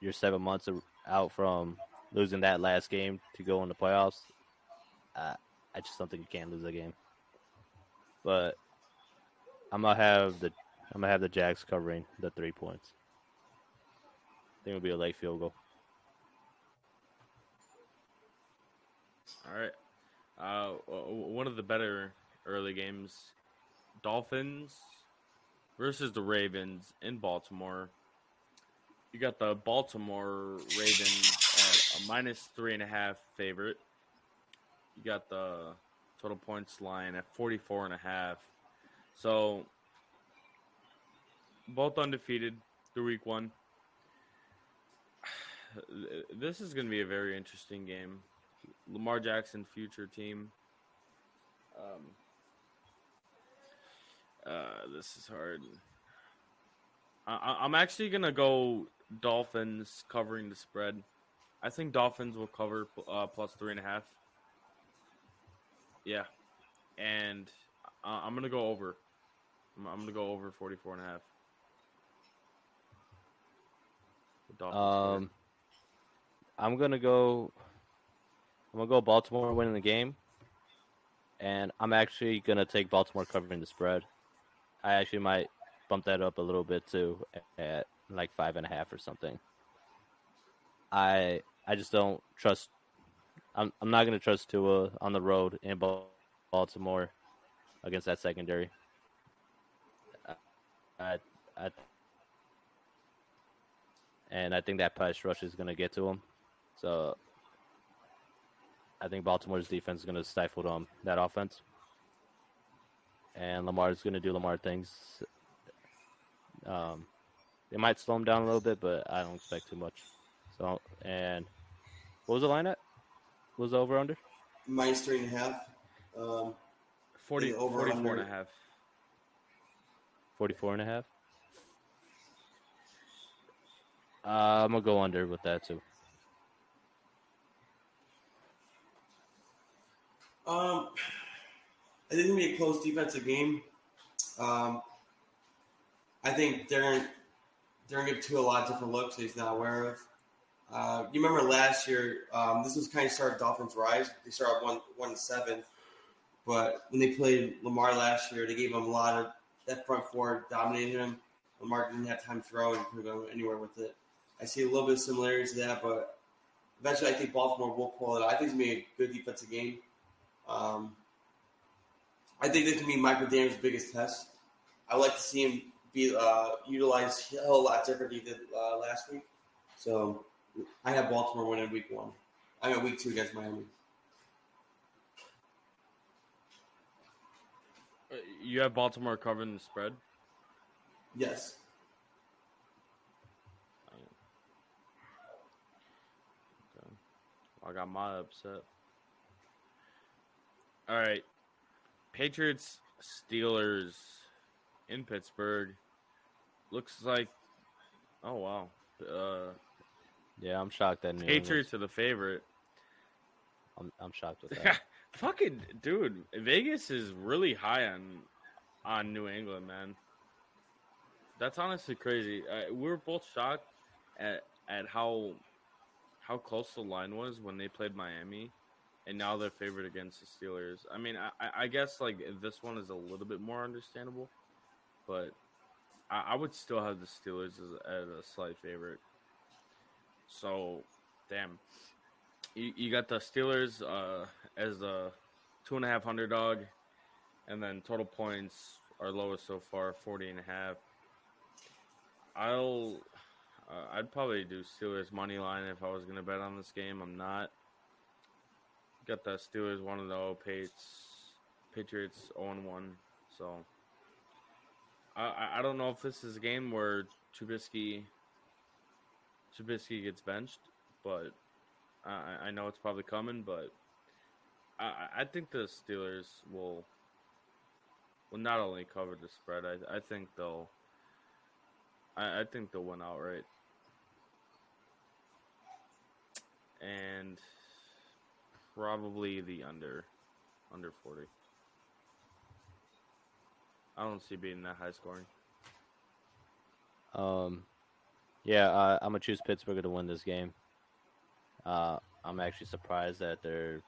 you're seven months out from losing that last game to go in the playoffs. I I just don't think you can lose a game. But I'm gonna have the I'm gonna have the Jags covering the three points. think it'll be a late field goal. All right. Uh, one of the better early games, Dolphins versus the Ravens in Baltimore. You got the Baltimore Ravens at a minus three and a half favorite. You got the total points line at forty-four and a half. So both undefeated through week one. This is going to be a very interesting game. Lamar Jackson, future team. Um, uh, this is hard. I- I'm actually going to go Dolphins covering the spread. I think Dolphins will cover uh, plus three and a half. Yeah. And uh, I'm going to go over. I'm, I'm going to go over forty-four and a half. The Dolphins um, I'm going to go... I'm going to go Baltimore winning the game, and I'm actually going to take Baltimore covering the spread. I actually might bump that up a little bit, too, at like five and a half or something. I I just don't trust – I'm I'm not going to trust Tua on the road in Baltimore against that secondary. I, I, and I think that pass rush is going to get to him, so – I think Baltimore's defense is going to stifle them, that offense. And Lamar's going to do Lamar things. Um, it might slow him down a little bit, but I don't expect too much. So, and what was the line at? What was the over-under? Minus three and a half. Um, forty, the over forty-four under. And a half. forty-four and a half? Uh, I'm going to go under with that, too. Um, I think it's going to be a close defensive game. Um, I think they're going to give Tua a lot of different looks that he's not aware of. Uh, you remember last year, um, this was kind of started Dolphins' rise. They started one one and seven, but when they played Lamar last year, they gave him a lot of that front four dominated him. Lamar didn't have time to throw and couldn't go anywhere with it. I see a little bit of similarities to that, but eventually I think Baltimore will pull it out. I think it's going to be a good defensive game. Um, I think this can be Micah Daniels' biggest test. I like to see him be uh, utilized a hell of a lot differently than uh, last week. So I have Baltimore winning week one. I mean, week two against Miami. You have Baltimore covering the spread? Yes. Okay. I got my upset. All right, Patriots, Steelers in Pittsburgh. Looks like, oh, wow. Uh, yeah, I'm shocked that New Patriots England's... are the favorite. I'm I'm shocked with that. Fucking, dude, Vegas is really high on on New England, man. That's honestly crazy. Uh, we were both shocked at at how how close the line was when they played Miami. And now they're favored against the Steelers. I mean, I, I guess, like, this one is a little bit more understandable. But I, I would still have the Steelers as, as a slight favorite. So, damn. You, you got the Steelers uh, as the two and a half underdog. And then total points are lowest so far, forty and a half. I'll, uh, I'd probably do Steelers money line if I was going to bet on this game. I'm not. Got the Steelers one and oh, Patriots oh and one. So, I I don't know if this is a game where Trubisky Trubisky gets benched, but I, I know it's probably coming. But I, I think the Steelers will will not only cover the spread. I I think they'll I, I think they'll win outright. And probably the under, under forty. I don't see being that high scoring. Um, yeah, uh, I'm gonna choose Pittsburgh to win this game. Uh, I'm actually surprised that they're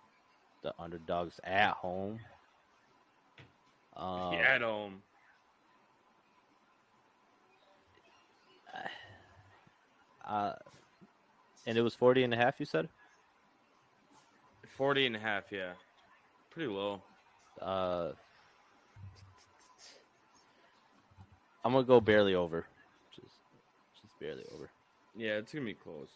the underdogs at home. Um, yeah, at home. Uh, And it was forty and a half, you said? forty and a half, yeah. Pretty low. Uh, I'm going to go barely over. Just, just barely over. Yeah, it's going to be close.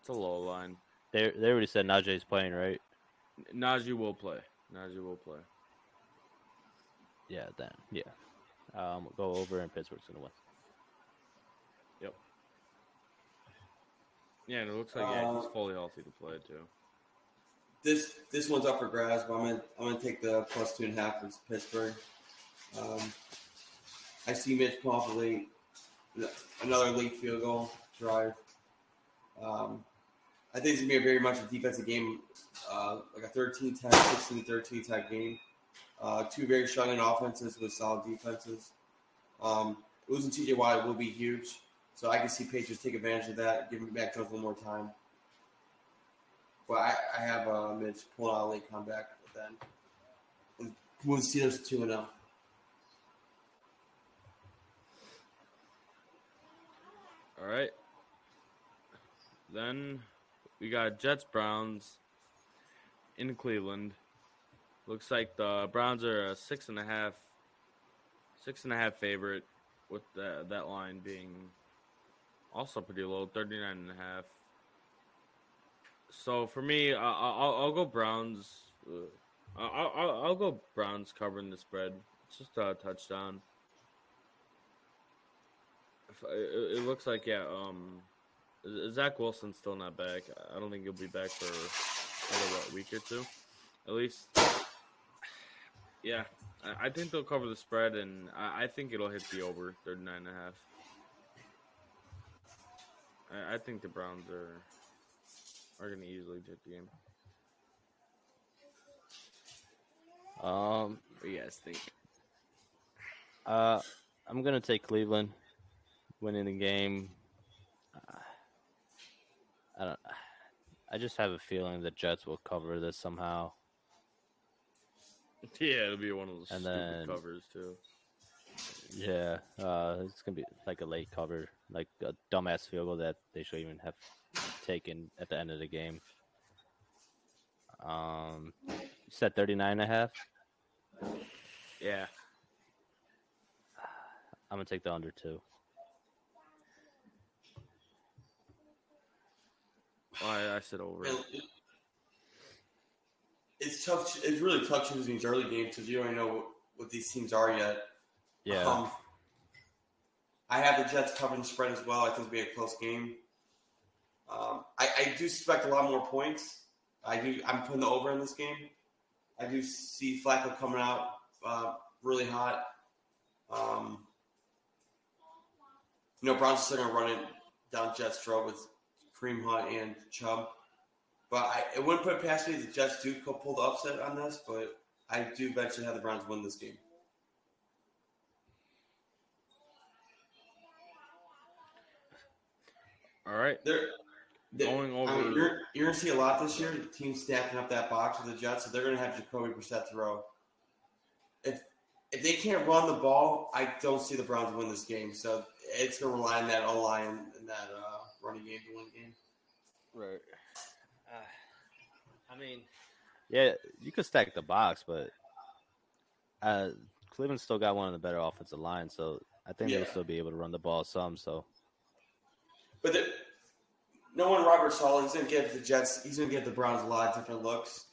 It's a low line. They they already said Najee's playing, right? Najee will play. Najee will play. Yeah, then. Yeah. Um, we'll go over and Pittsburgh's going to win. Yep. Yeah, and it looks like uh, yeah, he's fully healthy to play, too. This this one's up for grabs, but I'm going I'm gonna to take the plus two and a half for Pittsburgh. Um, I see Mitch come off a late, another late field goal drive. Um, I think it's going to be a very much a defensive game, uh, like a thirteen ten, sixteen thirteen type game. Uh, two very struggling offenses with solid defenses. Um, losing T J Watt will be huge, so I can see Patriots take advantage of that, giving back Jones one more time. But I, I have uh, Mitch pulling out a late comeback at the end. And moving Steelers to two and oh. All right. Then we got Jets-Browns in Cleveland. Looks like the Browns are a six and a half, six and a half favorite, with the, that line being also pretty low, thirty-nine and a half. So for me, I'll, I'll, I'll go Browns. I'll, I'll, I'll go Browns covering the spread. It's just a touchdown. It looks like yeah. Um, Zach Wilson's still not back. I don't think he'll be back for another what, week or two, at least. Yeah, I think they'll cover the spread, and I think it'll hit the over, thirty-nine and a half. I think the Browns are are going to easily hit the game. Um, what do you guys think? Uh, I'm going to take Cleveland winning the game. Uh, I don't. I just have a feeling the Jets will cover this somehow. Yeah, it'll be one of those and stupid then, covers, too. Yeah, uh, it's going to be like a late cover, like a dumbass field goal that they should even have taken at the end of the game. Um, you said thirty-nine and a half? Yeah. I'm going to take the under, too. Oh, I, I said over. It's tough. It's really tough choosing these early games because you don't even know what, what these teams are yet. Yeah. Um, I have the Jets covering the spread as well. I think it'll be a close game. Um, I, I do expect a lot more points. I do. I'm putting the over in this game. I do see Flacco coming out uh, really hot. Um, you know, Browns still gonna run it down Jets' throat with Kareem Hunt and Chubb. But I, it wouldn't put it past me the Jets do pull the upset on this, but I do eventually have the Browns win this game. All right. They're, they're, going over. I mean, you're you're going to see a lot this year. The team's stacking up that box with the Jets, so they're going to have Jacoby Brissett throw. If, if they can't run the ball, I don't see the Browns win this game. So it's going to rely on that O-line and that uh, running game to win the game. Right. Uh, I mean, yeah, you could stack the box, but uh, Cleveland's still got one of the better offensive lines, so I think yeah. they'll still be able to run the ball some. So, but the, no one, Robert Saleh, he's gonna give the Jets, he's gonna give the Browns a lot of different looks.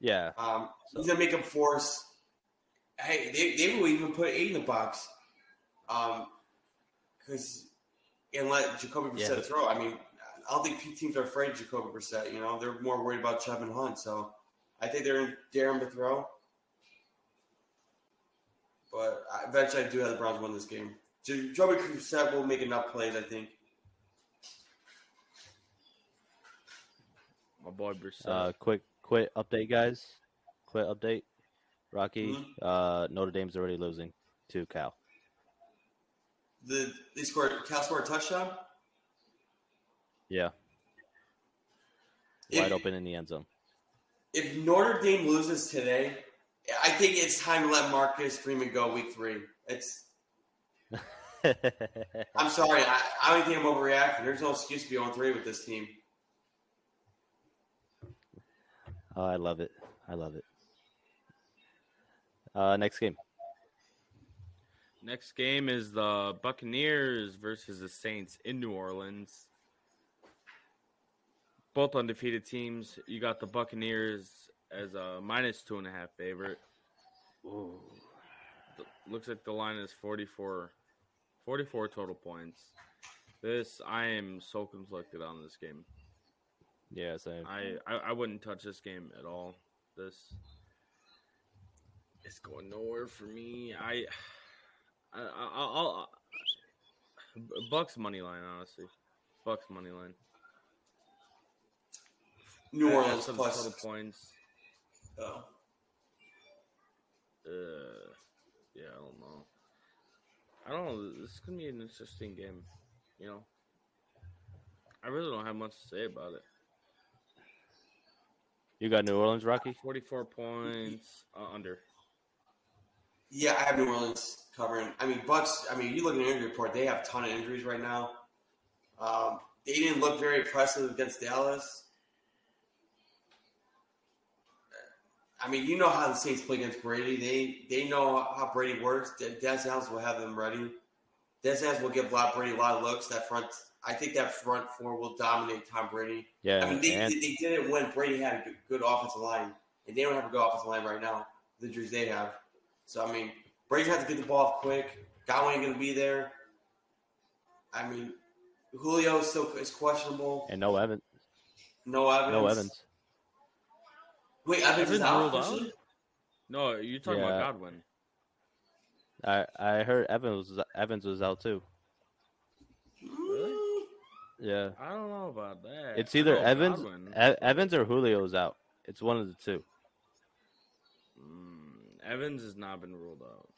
Yeah, um, so. He's gonna make them force. Hey, they they will even put eight in the box, um, because and let Jacoby Brissett yeah. throw. I mean. I don't think P teams are afraid of Jacoby Brissett. You know, they're more worried about Chubb and Hunt. So I think they're in daring to throw. But I, eventually, I do have the Browns win this game. Jacoby Brissett will make enough plays, I think. My boy Brissett. Uh, quick, quick update, guys. Quick update. Rocky, mm-hmm. uh, Notre Dame's already losing to Cal. The they scored. Cal scored a touchdown. Yeah. Wide if, open in the end zone. If Notre Dame loses today, I think it's time to let Marcus Freeman go week three. It's I'm sorry. I, I don't think I'm overreacting. There's no excuse to be on three with this team. Oh, I love it. I love it. Uh, next game. Next game is the Buccaneers versus the Saints in New Orleans. Both undefeated teams. You got the Buccaneers as a minus two and a half favorite. Ooh. Looks like the line is forty-four, forty-four total points. This, I am so conflicted on this game. Yeah, same. I, I, I wouldn't touch this game at all. This is going nowhere for me. I, I, I I'll, I'll Bucks money line, honestly. Bucks money line. New Orleans plus total points. Oh. Uh, yeah, I don't know. I don't know. This is going to be an interesting game, you know. I really don't have much to say about it. You got New Orleans, Rocky? forty-four points uh, under. Yeah, I have New Orleans covering. I mean, Bucks, I mean, you look at the injury report, they have a ton of injuries right now. Um, they didn't look very impressive against Dallas. I mean, you know how the Saints play against Brady. They they know how Brady works. Des Allen will have them ready. Des Allen will give Brady a lot of looks. That front, I think that front four will dominate Tom Brady. Yeah, I mean, they and- they did it when Brady had a good offensive line, and they don't have a good offensive line right now. The injuries they have. So I mean, Brady has to get the ball off quick. Godwin ain't going to be there. I mean, Julio still is questionable, and no Evans. No Evans. No Evans. Wait, Evans is out? out? No, you're talking yeah. about Godwin. I I heard Evans was, Evans was out too. Really? Yeah. I don't know about that. It's either Evans e- Evans or Julio's out. It's one of the two. Mm, Evans has not been ruled out.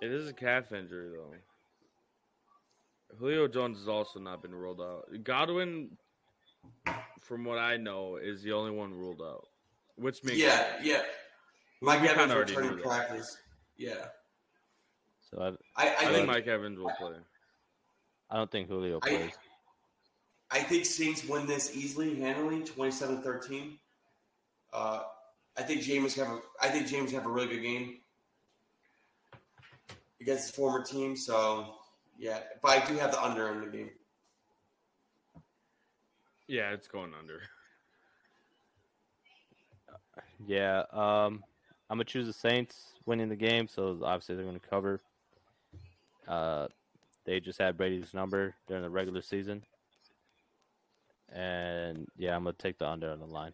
It is a calf injury though. Julio Jones has also not been ruled out. Godwin, from what I know, is the only one ruled out, which makes yeah, sense. yeah. Mike Evans will return to practice. Yeah. So I've, I, I, I think, think Mike Evans will I, play. I don't think Julio I, plays. I think Saints win this easily, handily, twenty-seven thirteen. Uh, I think Jameis have a. I think Jameis have a really good game against his former team. So yeah, but I do have the under in the game. Yeah, it's going under. Yeah, um, I'm going to choose the Saints winning the game, so obviously they're going to cover. Uh, they just had Brady's number during the regular season. And, yeah, I'm going to take the under on the line.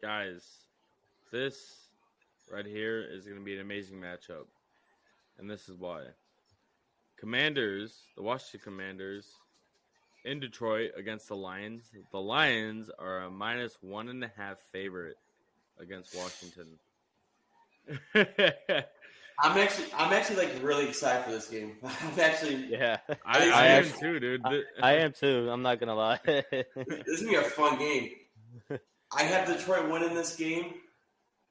Guys, this right here is going to be an amazing matchup, and this is why. Commanders, the Washington Commanders, in Detroit against the Lions. The Lions are a minus one and a half favorite against Washington. I'm actually, I'm actually like really excited for this game. I'm actually, yeah, I, I am too, dude. I, I am too. I'm not gonna lie. This is gonna be a fun game. I have Detroit winning this game.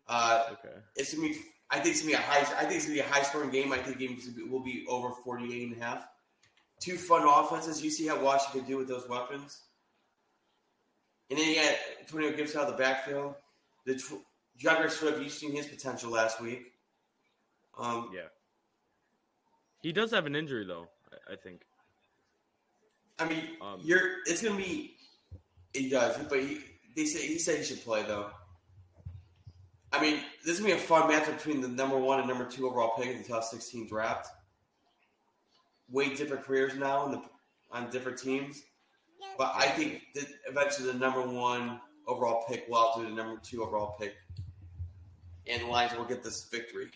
Uh, okay, it's gonna be. I think it's gonna be a high. I think it's gonna be a high-scoring game. I think games will be over forty-eight and a half. Two fun offenses. You see how Washington can do with those weapons. And then you got Antonio Gibson out of the backfield. The tw- Jugger Swift, you've seen his potential last week. Um, yeah, he does have an injury though. I, I think. I mean, um, you're. It's gonna be. It does, but he. They say he said he should play though. I mean, this is going to be a fun matchup between the number one and number two overall pick in the twenty sixteen draft. Way different careers now in the, on different teams. But I think that eventually the number one overall pick will outdo the number two overall pick. And the Lions will get this victory.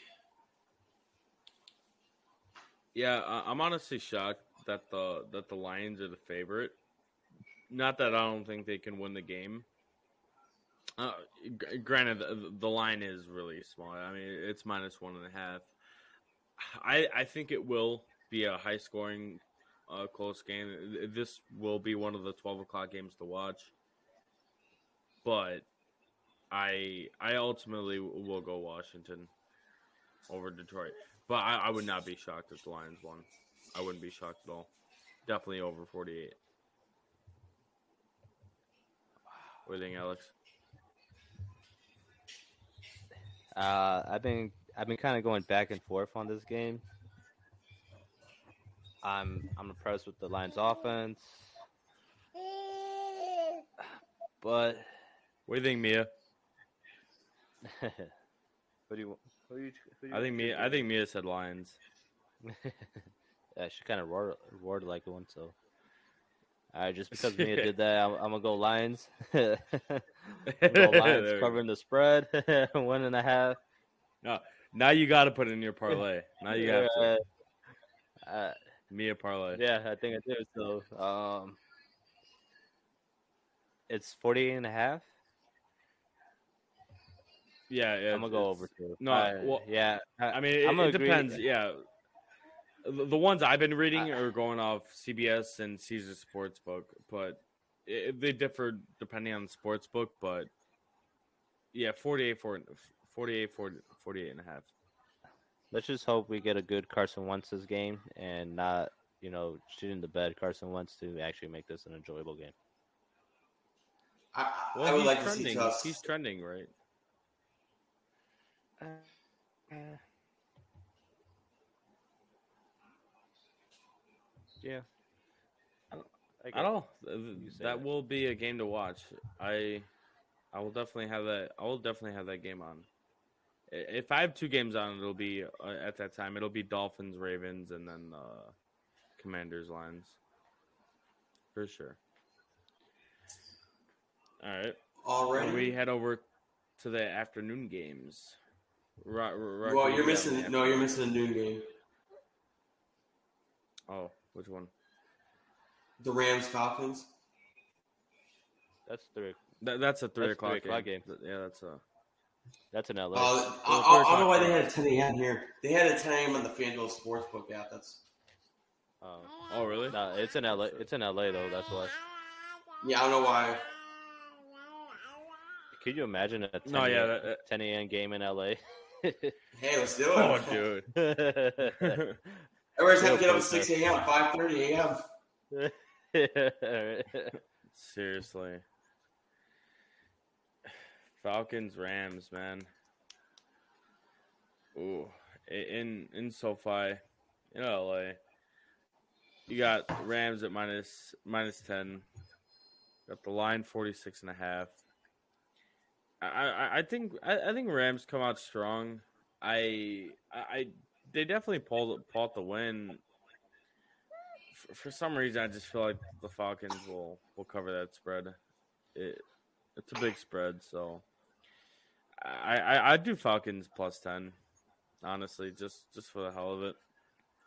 Yeah, I'm honestly shocked that the that the Lions are the favorite. Not that I don't think they can win the game. Uh, granted, the, the line is really small. I mean, it's minus one and a half. I I think it will be a high-scoring, uh, close game. This will be one of the twelve o'clock games to watch. But I I ultimately will go Washington. over Detroit. But I, I would not be shocked if the Lions won. I wouldn't be shocked at all. Definitely over forty-eight. What do you think, Alex? Uh, I've been I've been kind of going back and forth on this game. I'm I'm impressed with the Lions' offense, but what do you think, Mia? What do you? Who do you, who do you I think Mia. I think Mia said Lions. Yeah, she kind of roared, roared like one. So, all right, just because Mia did that, I'm, I'm gonna go Lions. I'm gonna go Lions covering the spread, one and a half. No, now you got to put it in your parlay. Now you got to. Uh, Mia parlay. Yeah, I think I do. So, um, it's forty-eight and a half. Yeah, yeah. I'm gonna go over two. No, uh, well, yeah. I, I mean, it, it depends. Yeah, the, the ones I've been reading uh, are going off C B S and Caesars Sportsbook, but it, they differ depending on the sportsbook. But yeah, forty-eight, forty-eight, forty-eight and a half. Let's just hope we get a good Carson Wentz this game and not, you know, shooting the bed Carson Wentz to actually make this an enjoyable game. I, well, I would like trending. to see He's trending, right? Uh, uh, yeah. I don't, I I don't that, that will be a game to watch. I I will definitely have that. I will definitely have that game on. If I have two games on, it'll be uh, at that time. It'll be Dolphins, Ravens, and then uh, Commanders, Lions, for sure. All right. All right. So we head over to the afternoon games. Rock, rock well, you're missing. No, you're missing the noon game. Oh, which one? The Rams, Falcons. That's three. That, that's a three that's o'clock, three o'clock game. game. Yeah, that's a. That's an L A. Uh, I, I, I don't know why they had a ten a.m. here. They had a ten a.m. on the FanDuel Sportsbook app. That's. Uh, oh really? No, it's in L A. It's in L A though. That's why. Yeah, I don't know why. Could you imagine a ten, no, yeah, that, that... ten a.m. game in L A? Hey, let's do it. Oh, dude. Everybody's having to get up at six a.m., five thirty a.m. Seriously. Falcons, Rams, man. Ooh, in in SoFi, in L A, you got Rams at minus minus ten. Got the line forty-six and a half. I I, I think I, I think Rams come out strong. I I they definitely pulled pulled the win. For, for some reason, I just feel like the Falcons will will cover that spread. It it's a big spread, so. I, I, I do Falcons plus ten, honestly, just, just for the hell of it.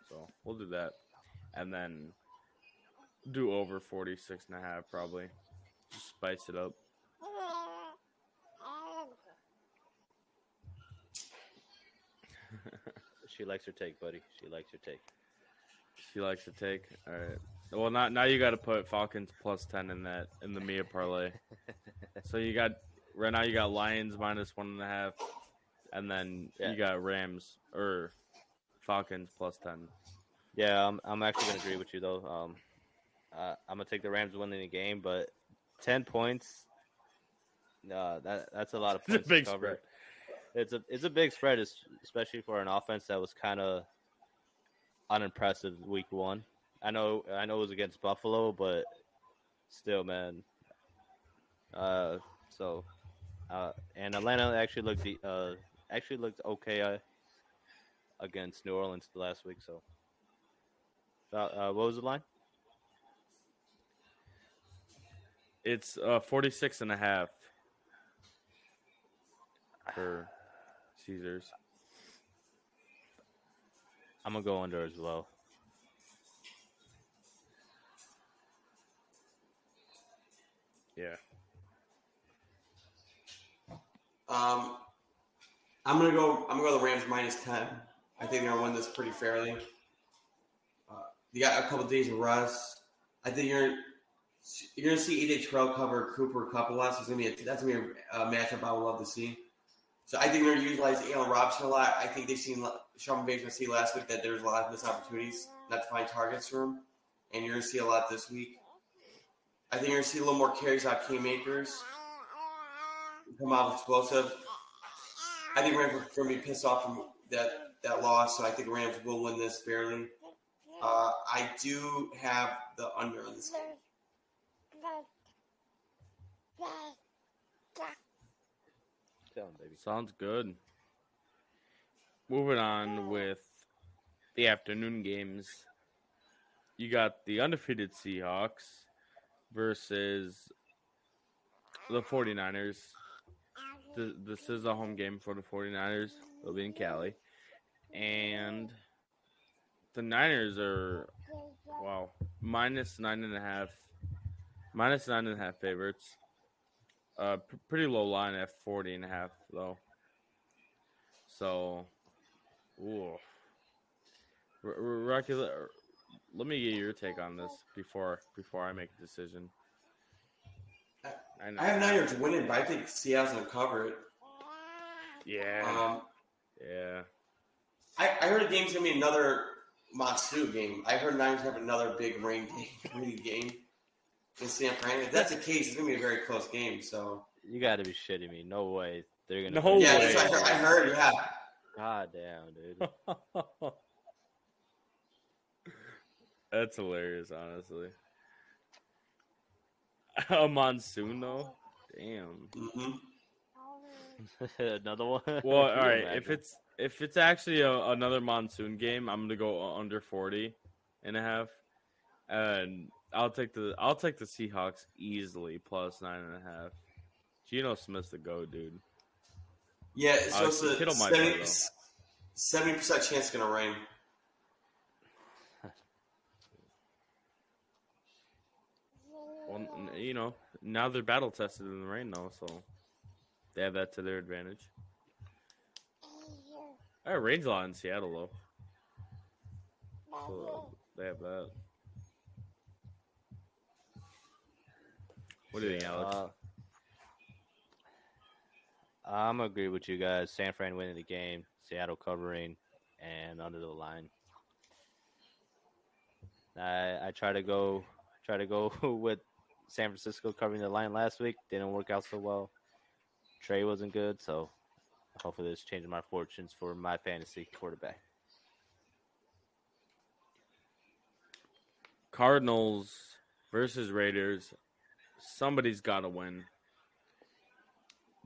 So we'll do that. And then do over forty-six and a half, probably. Just spice it up. She likes her take, buddy. She likes her take. She likes her take. All right. Well, not, now you got to put Falcons plus ten in that, in the Mia parlay. So you got. Right now, you got Lions minus one and a half, and then yeah. you got Rams or Falcons plus ten. Yeah, I'm, I'm actually going to agree with you, though. Um, uh, I'm going to take the Rams winning the game, but ten points, uh, that that's a lot of points it's a big to cover. Spread. It's a, it's a big spread, especially for an offense that was kind of unimpressive week one. I know, I know it was against Buffalo, but still, man. Uh, so... Uh, and Atlanta actually looked the, uh, actually looked okay uh, against New Orleans last week. So, uh, uh, what was the line? It's uh, forty-six and a half for Caesars. I'm gonna go under as well. Yeah. Um, I'm gonna go. I'm gonna go the Rams minus ten. I think they're gonna win this pretty fairly. Uh, you got a couple of days of rest. I think you're you're gonna see A J Terrell cover Cooper a couple lots. It's gonna be a, that's gonna be a, a matchup I would love to see. So I think they're utilizing Allen Robinson a lot. I think they've seen Sean Payton see last week that there's a lot of missed opportunities not to find targets for him, and you're going to see a lot this week. I think you're going to see a little more carries out of Cam Akers. Come out explosive. I think Rams are going to be pissed off from that, that loss, so I think Rams will win this fairly. Uh, I do have the under on this game. Baby. Sounds good. Moving on with the afternoon games. You got the undefeated Seahawks versus the 49ers. This is a home game for the 49ers. They'll be in Cali. And the Niners are, wow, minus nine and a half. Minus nine and a half favorites. Uh, p- pretty low line at forty and a half, though. So, ooh. R- R- Rocky, let me get your take on this before before I make a decision. I, I have Niners winning, but I think Seattle's going to cover it. Yeah. Um, yeah. I, I heard the game's going to be another Monsoon game. I heard Niners have another big rain game. game. In San Fran, if that's the case, it's gonna be a very close game. So you got to be shitting me. No way they're gonna. No yeah, way. I heard, I heard. Yeah. God damn, dude. That's hilarious, honestly. A monsoon though. Damn. Mm-hmm. Another one. Well, all right. Imagine? If it's if it's actually a, another monsoon game, I'm gonna go under forty and a half, and. I'll take the I'll take the Seahawks easily plus nine and a half. Geno Smith's the go, dude. Yeah, so it's uh, a seventy percent chance it's gonna rain. Well, you know, now they're battle tested in the rain though, so they have that to their advantage. It rains a lot in Seattle though, so they have that. What do you think, Alex? Uh, I'm agree with you guys. San Fran winning the game, Seattle covering, and under the line. I I try to go try to go with San Francisco covering the line last week. Didn't work out so well. Trey wasn't good, so hopefully this changes my fortunes for my fantasy quarterback. Cardinals versus Raiders. Somebody's got to win.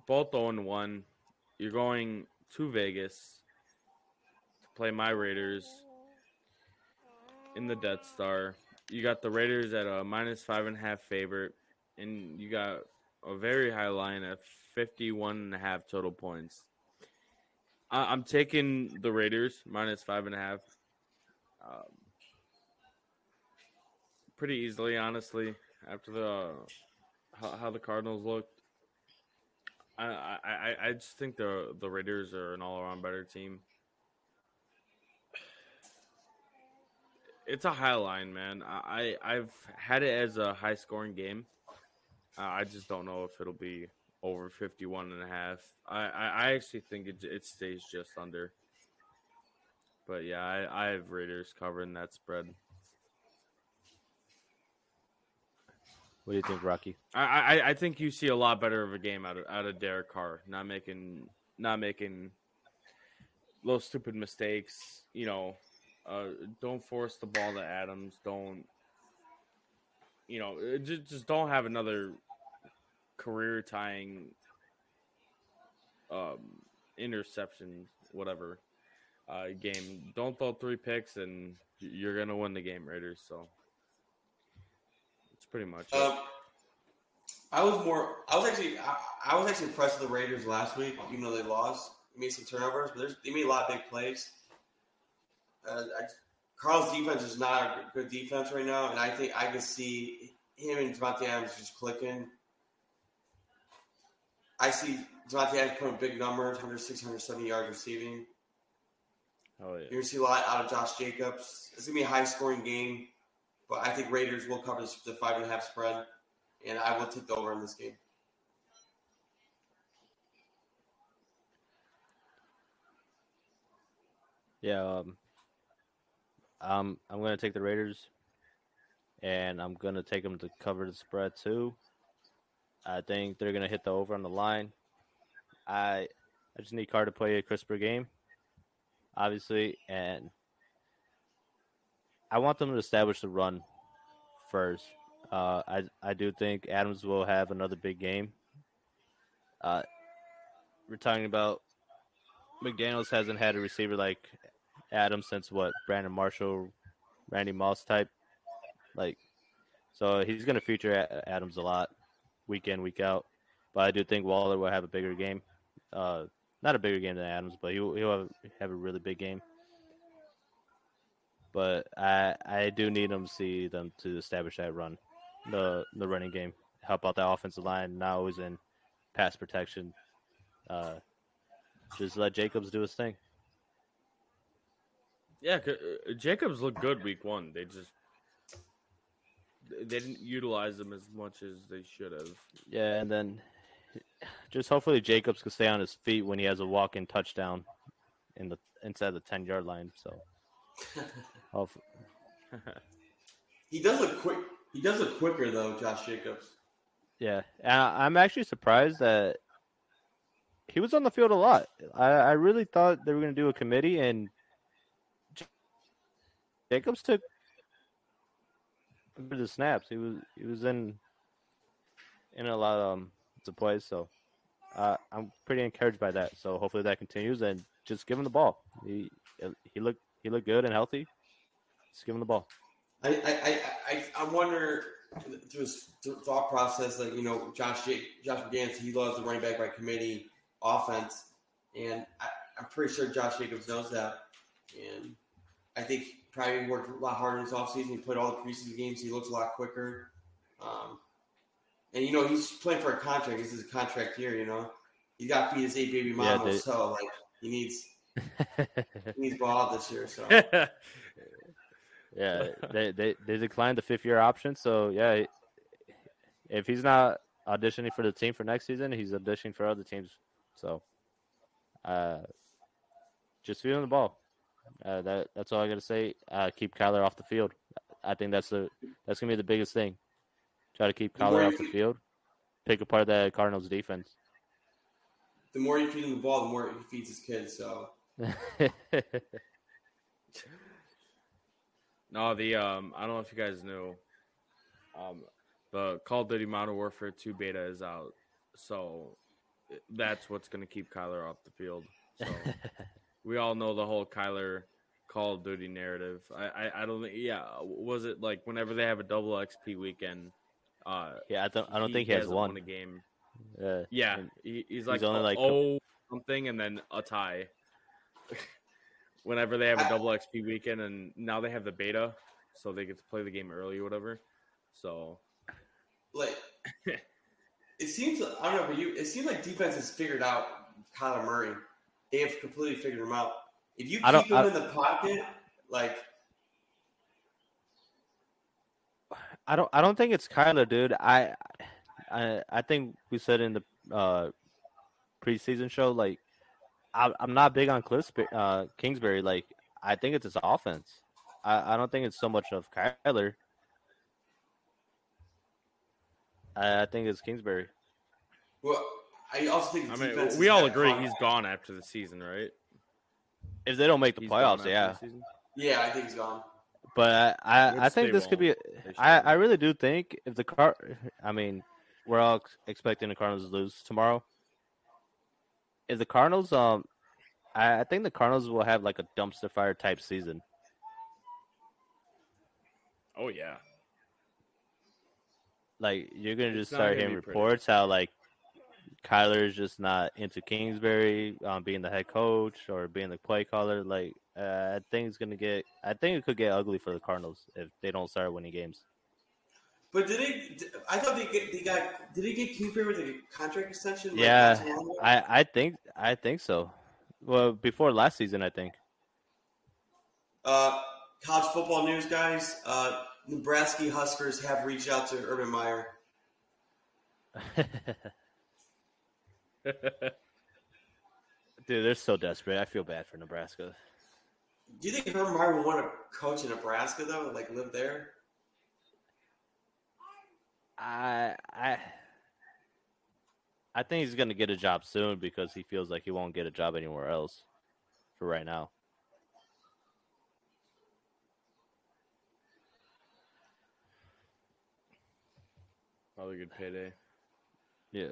Both oh and one. You're going to Vegas to play my Raiders in the Death Star. You got the Raiders at a minus five and a half favorite, and you got a very high line at fifty-one and a half total points. I- I'm taking the Raiders minus five and a half, um, pretty easily, honestly. After the uh, how, how the Cardinals looked, I, I I just think the the Raiders are an all around better team. It's a high line, man. I I've had it as a high scoring game. Uh, I just don't know if it'll be over fifty-one and a half. I I, I actually think it it stays just under. But yeah, I, I have Raiders covering that spread. What do you think, Rocky? I, I I think you see a lot better of a game out of out of Derek Carr, not making not making those stupid mistakes. You know, uh, don't force the ball to Adams. Don't you know? Just, just don't have another career tying um, interception, whatever uh, game. Don't throw three picks, and you're gonna win the game, Raiders. So. Pretty much. Um, I was more. I was actually. I, I was actually impressed with the Raiders last week, even though they lost, made some turnovers, but they made a lot of big plays. Uh, I, Carl's defense is not a good defense right now, and I think I can see him and Davante Adams just clicking. I see Davante Adams putting big numbers, one hundred six, one hundred seventy yards receiving. Oh yeah. You're gonna see a lot out of Josh Jacobs. It's gonna be a high-scoring game. But I think Raiders will cover the five and a half spread, and I will take the over in this game. Yeah, um, um, I'm going to take the Raiders, and I'm going to take them to cover the spread too. I think they're going to hit the over on the line. I I just need Carr to play a crisper game, obviously, and I want them to establish the run first. Uh, I I do think Adams will have another big game. Uh, we're talking about McDaniels hasn't had a receiver like Adams since, what, Brandon Marshall, Randy Moss type. Like, so he's going to feature Adams a lot, week in, week out. But I do think Waller will have a bigger game. Uh, not a bigger game than Adams, but he'll, he'll have, have a really big game. But I I do need them to see them to establish that run, the the running game, help out that offensive line. Now is in pass protection. Uh, just let Jacobs do his thing. Yeah, Jacobs looked good week one. They just they didn't utilize him as much as they should have. Yeah, and then just hopefully Jacobs can stay on his feet when he has a walk-in touchdown in the inside the ten-yard line. So. he does look quick. He does look quicker though, Josh Jacobs. Yeah, and I'm actually surprised that he was on the field a lot. I, I really thought they were going to do a committee, and Jacobs took the snaps. He was he was in in a lot of um, the plays, so uh, I'm pretty encouraged by that. So hopefully that continues, and just give him the ball. He he looked. He looked good and healthy. Just give him the ball. I I, I, I wonder through his thought process, like, you know, Josh Josh McDaniels, he loves the running back by committee offense, and I, I'm pretty sure Josh Jacobs knows that. And I think he probably worked a lot harder this offseason. He played all the preseason games. He looks a lot quicker. Um, and, you know, he's playing for a contract. This is a contract year, you know. He's got to feed his eight baby mama, yeah, so, like, he needs – he's ball this year, so yeah. They, they they declined the fifth year option, so yeah. If he's not auditioning for the team for next season, he's auditioning for other teams. So, uh, just feed him the ball. Uh, that that's all I gotta say. Uh, keep Kyler off the field. I think that's the that's gonna be the biggest thing. Try to keep Kyler off the field. Pick apart that Cardinals defense. The more you feed him the ball, the more he feeds his kids. So. no, the um, I don't know if you guys knew, um, the Call of Duty Modern Warfare two beta is out, so that's what's going to keep Kyler off the field. So we all know the whole Kyler Call of Duty narrative. I, I, I don't think, yeah, was it like whenever they have a double X P weekend? Uh, yeah, I don't, I don't he think he has won a game. Uh, yeah, and he, he's like, he's only like oh something, and then a tie. Whenever they have a double X P weekend, and now they have the beta, so they get to play the game early or whatever. So, like, it seems like, I don't know about you. It seems like defense has figured out Kyler Murray. They have completely figured him out. If you keep him I, in the pocket, like, I don't, I don't think it's Kyler, dude. I, I, I think we said in the uh, preseason show, like. I'm not big on Kliff uh, Kingsbury. Like, I think it's his offense. I, I don't think it's so much of Kyler. I, I think it's Kingsbury. Well, I also think. I mean, we all agree he's gone after the season, right? If they don't make the playoffs, yeah. Yeah, I think he's gone. But I, I, I think this could be. I, I really do think if the car. I mean, we're all expecting the Cardinals to lose tomorrow. If the Cardinals, um, I, I think the Cardinals will have like a dumpster fire type season. Oh yeah. Like you're gonna it's just start gonna hearing reports pretty. How like Kyler's just not into Kingsbury, um, being the head coach or being the play caller. Like uh, I think it's gonna get. I think it could get ugly for the Cardinals if they don't start winning games. But did it? I thought they get, they got. Did it get Kingsbury with a contract extension? Like yeah, I, I think I think so. Well, before last season, I think. Uh, college football news, guys. Uh, Nebraska Huskers have reached out to Urban Meyer. Dude, they're so desperate. I feel bad for Nebraska. Do you think Urban Meyer would want to coach in Nebraska though, like live there? I I I think he's going to get a job soon because he feels like he won't get a job anywhere else for right now. Probably a good payday. Yeah.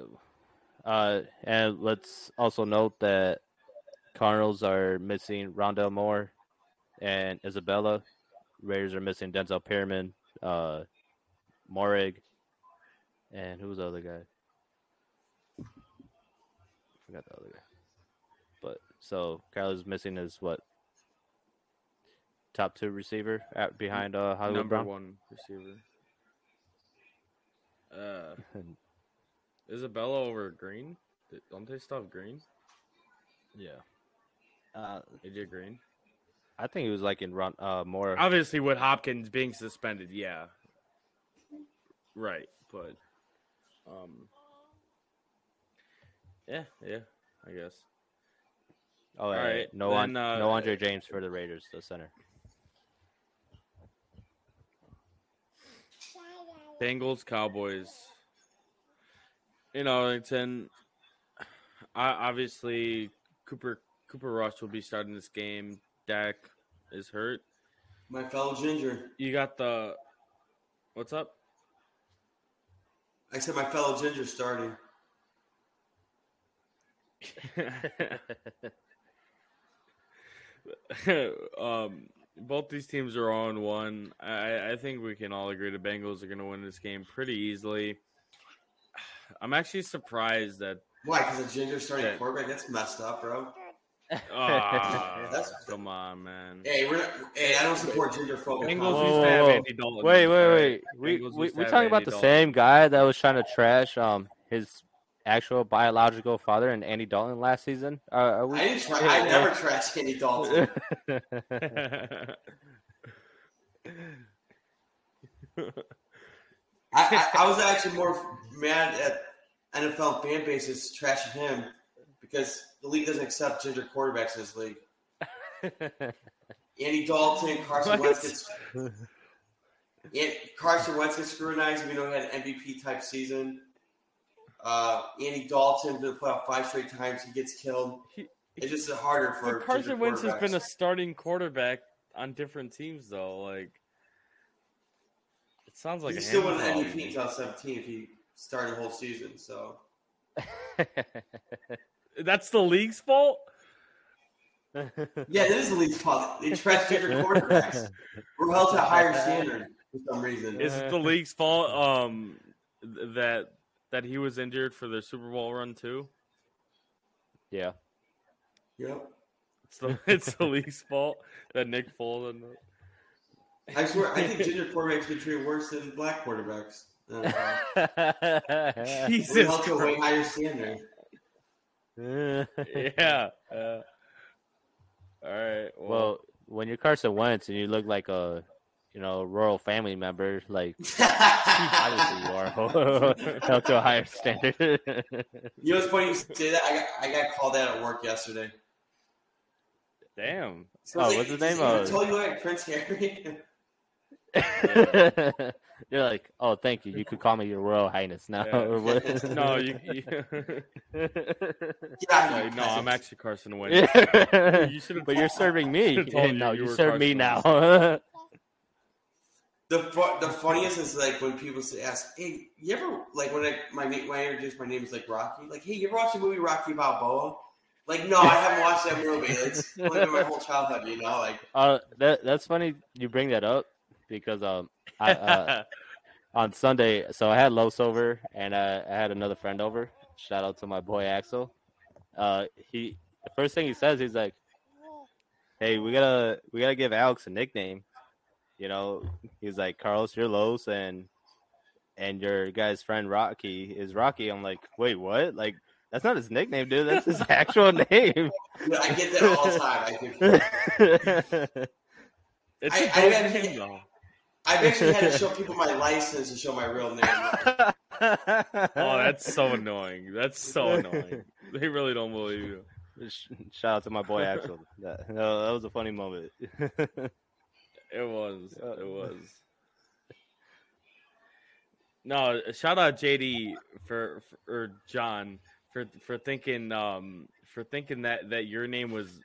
Uh, and let's also note that Cardinals are missing Rondell Moore and Isabella. Raiders are missing Denzel Perriman, uh, Morrig, and who was the other guy? I forgot the other guy. But so Kyler's missing his what? Top two receiver at, behind uh, Hollywood Number Brown. Number one receiver. Uh, Isabella over Green? Don't they still have Green? Yeah. Uh, A J Green? I think he was like in round, uh, more. Obviously, with Hopkins being suspended, yeah. Right, but. um, Yeah, yeah, I guess. Oh, all right. right. No, then, uh, no Andre James for the Raiders, the center. Bengals, Cowboys, in Arlington. I, obviously, Cooper Cooper Rush will be starting this game. Dak is hurt. My fellow Ginger. You got the – what's up? I said my fellow Ginger starting. um. Both these teams are oh and one. I, I think we can all agree the Bengals are going to win this game pretty easily. I'm actually surprised that... Why? Because the Ginger starting that, quarterback? That's messed up, bro. Oh, that's, come on, man. Hey, we're not, hey, I don't support Ginger football. Bengals whoa, used to have Andy Dalton. Wait, wait, wait. Right? We, we, we're talking about Andy the Dalton. Same guy that was trying to trash um his actual biological father and Andy Dalton last season? Uh, are we, I, didn't try, I never trashed Andy Dalton. I, I, I was actually more mad at N F L fan bases trashing him because the league doesn't accept ginger quarterbacks in this league. Andy Dalton, Carson Wentz gets Carson Wentz gets scrutinized. We know he had an M V P type season. Uh, Andy Dalton been put out five straight times. He gets killed. It's just harder for Carson Wentz has been a starting quarterback on different teams, though. Like, it sounds like he still won the M V P until seventeen if he started the whole season. So that's the league's fault. Yeah, it is the league's fault. They trash different quarterbacks. We're held to a higher standard for some reason. Is it the league's fault? Um, that. That he was injured for their Super Bowl run too. Yeah. Yep. It's the it's the league's fault that Nick Foles. And the... I swear, I think ginger quarterbacks get treated worse than black quarterbacks. Uh, Jesus, we held to a way higher standard. Yeah. Uh, all right. Well. well, when you're Carson Wentz and you look like a. You know, royal family member, like, obviously you are held to a higher standard. You know what's funny? You say that, I got, I got called out at work yesterday. Damn. So oh, like, what's the name of it? I told you I had Prince Harry. You're like, oh, thank you. You could call me your royal highness now. Yeah. no, you. you... Like, no, I'm actually Carson Wentz. you but you're serving me. Hey, no, you, you, you serve me Wentz. Now. The the funniest is like when people say, ask, hey, you ever, like when I, my, when I introduce my name is like Rocky, like, hey, you ever watched the movie Rocky Balboa? Like, no, I haven't watched that movie. It's like my whole childhood, you know? Like, uh, that that's funny you bring that up because um I, uh, on Sunday, so I had Los over and uh, I had another friend over. Shout out to my boy Axel. Uh, he the first thing he says, he's like, hey, we gotta we gotta give Alex a nickname. You know, he's like, Carlos, you're Los, and and your guy's friend Rocky is Rocky. I'm like, wait, what? Like, that's not his nickname, dude. That's his actual name. No, I get that all the time. I think it's I, a I've, name, had, though. I've actually had to show people my license to show my real name. Like. Oh, that's so annoying. That's so annoying. They really don't believe you. Shout out to my boy Axel. That, that was a funny moment. It was. It was. No, shout out J D for, for or John for for thinking um for thinking that, that your name was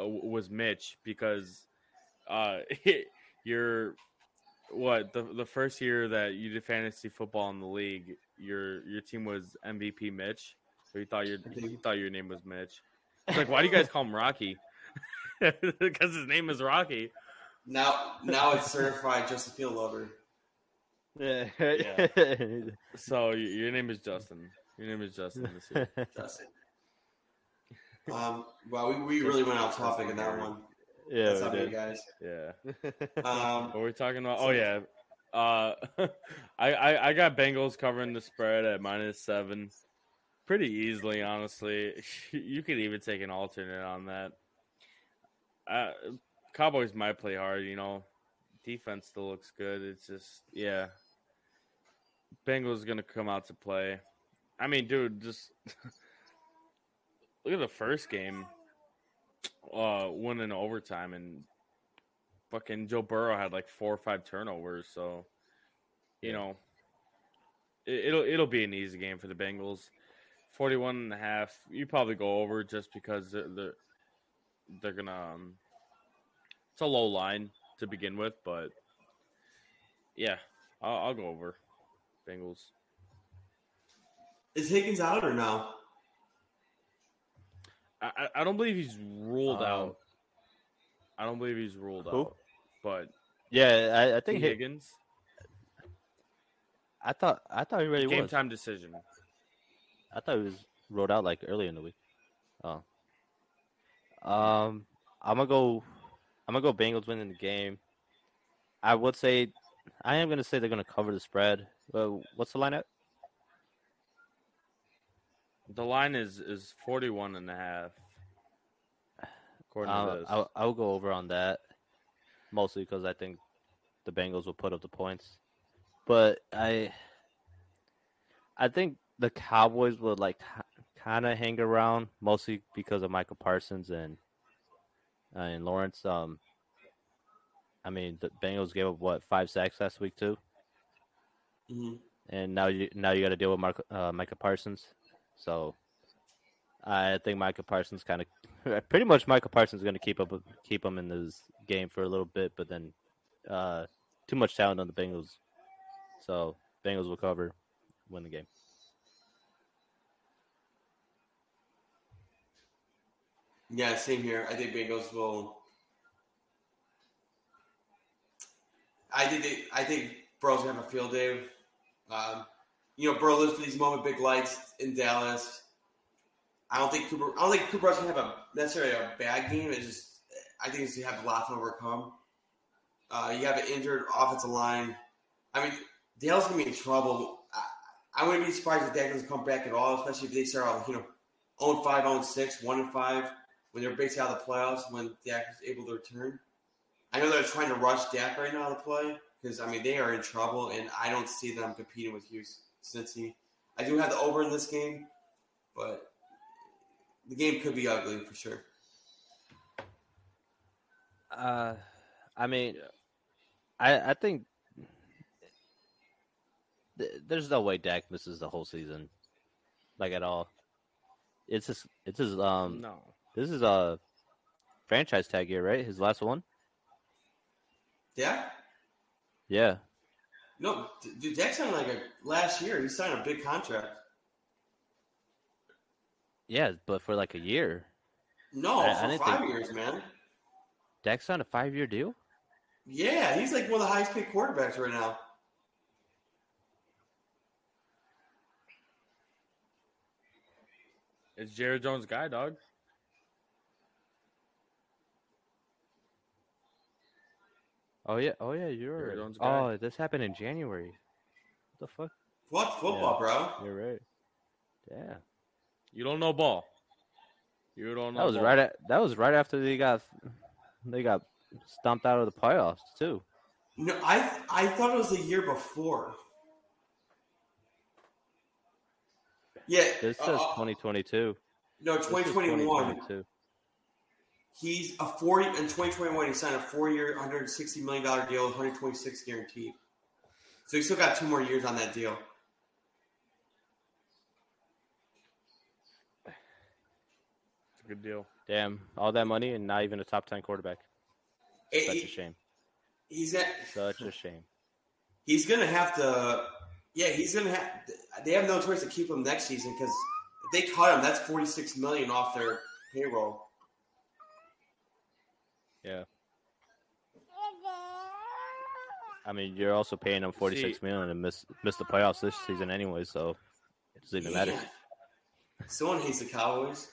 uh, was Mitch because uh you're what the the first year that you did fantasy football in the league your your team was M V P Mitch, so you thought your you thought your name was Mitch. It's like, why do you guys call him Rocky? Because his name is Rocky. Now now it's certified Justin Field lover. Yeah. yeah. So your name is Justin. Your name is Justin this year. Justin. Um. Wow. Well, we, we really went off topic in that one. Yeah. That's on you guys. Yeah. Um. What were we talking about? Oh yeah. Uh. I, I I got Bengals covering the spread at minus seven, pretty easily. Honestly, you could even take an alternate on that. Uh, Cowboys might play hard. You know, defense still looks good. It's just yeah. Bengals gonna come out to play. I mean, dude, just look at the first game. Uh, won in overtime, and fucking Joe Burrow had like four or five turnovers. So, you know, it, it'll it'll be an easy game for the Bengals. Forty-one and a half. You probably go over just because they're they're, they're gonna. Um, it's a low line to begin with, but yeah, I'll, I'll go over Bengals. Is Higgins out or no? I, I don't believe he's ruled um, out. I don't believe he's ruled who? out. But yeah, I, I think Higgins. I thought I thought he already was. Game time decision. I thought he was ruled out like earlier in the week. Oh. Um, I'm gonna go. I'm gonna go Bengals winning the game. I would say, I am gonna say they're gonna cover the spread. Uh, what's the line at? The line is, is forty-one and a half. According um, to this. I'll, I'll go over on that, mostly because I think the Bengals will put up the points. But I I think the Cowboys will like kind of hang around, mostly because of Micah Parsons and uh, and Lawrence. Um, I mean, the Bengals gave up, what, five sacks last week too? Mm-hmm. And now you now you got to deal with Marco, uh, Micah Parsons. So, I think Micah Parsons kind of, pretty much Micah Parsons is going to keep up keep him in this game for a little bit, but then uh, too much talent on the Bengals. So, Bengals will cover, win the game. Yeah, same here. I think Bengals will. I think they, I think Burrow's gonna have a field day. Um, You know, Burrow lives for these moment big lights in Dallas. I don't think Cooper. I don't think Cooper Rush can have a necessarily a bad game. It's just I think he's gonna have a lot to overcome. Uh, you have an injured offensive line. I mean, Dallas gonna be in trouble. I, I wouldn't be surprised if Dak doesn't come back at all, especially if they start out, you know, zero five, zero six, one and five when they're basically out of the playoffs when Dak is able to return. I know they're trying to rush Dak right now to play because I mean they are in trouble, and I don't see them competing with Houston. Cincy. I do have the over in this game, but the game could be ugly for sure. Uh, I mean, I I think th- there's no way Dak misses the whole season, like at all. It's just it's his um no. This is a franchise tag year, right? His last one. Yeah. Yeah. No, dude, Dak signed like a last year. He signed a big contract. Yeah, but for like a year. No, I, for I five think... years, man. Dak signed a five-year deal? Yeah, he's like one of the highest-paid quarterbacks right now. It's Jared Jones' guy, dog. Oh, yeah. Oh, yeah. You're right. Oh, this happened in January. What the fuck? What football, yeah, bro? You're right. Yeah. You don't know ball. You don't know that was ball. Right at, that was right after they got they got stomped out of the playoffs, too. No, I I thought it was the year before. Yeah. This says uh, twenty twenty-two. No, twenty twenty-one. He's a forty in twenty twenty-one. He signed a four-year, one hundred sixty million dollars deal, one hundred twenty-six guaranteed. So he still got two more years on that deal. Good deal. Damn, all that money and not even a top ten quarterback. It, Such he, a shame. He's at such a shame. He's gonna have to. Yeah, he's gonna have. They have no choice to keep him next season because if they cut him, that's forty-six million off their payroll. Yeah. I mean, you're also paying him forty-six See, million and miss miss the playoffs this season anyway, so it doesn't even yeah. matter. Someone hates the Cowboys.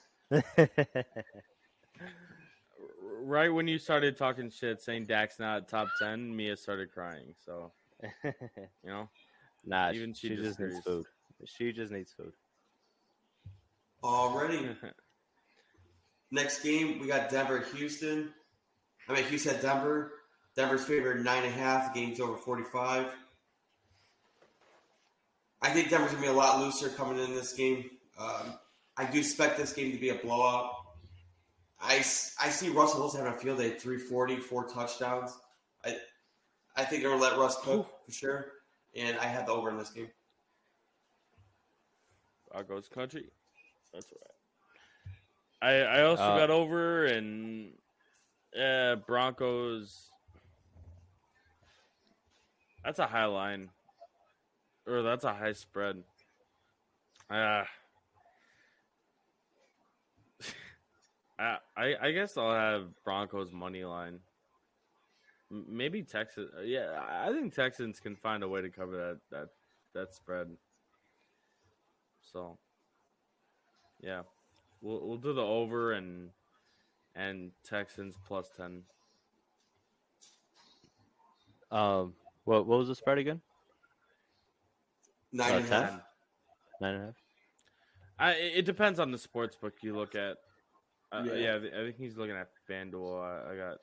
Right when you started talking shit, saying Dak's not top ten, Mia started crying. So, you know, nah, even she, she just, just needs food. She just needs food. Already. Next game, we got Denver, Houston. I mean, Houston at Denver. Denver's favored nine and a half. Game's over forty-five. I think Denver's gonna be a lot looser coming in this game. Um, I do expect this game to be a blowout. I, I see Russell Wilson having a field day, three forty, four touchdowns. I I think they're going to let Russ cook Ooh. for sure, and I had the over in this game. Out goes country. That's right. I I also uh, got over, and uh, Broncos. That's a high line. Or that's a high spread. Ah. Uh, I, I guess I'll have Broncos money line. Maybe Texas. Yeah, I think Texans can find a way to cover that that, that spread. So, yeah, we'll we'll do the over and and Texans plus ten. Um, what what was the spread again? Nine uh, and a half. Nine and a half. I it depends on the sports book you look at. Uh, yeah. yeah, I think he's looking at FanDuel. I, I got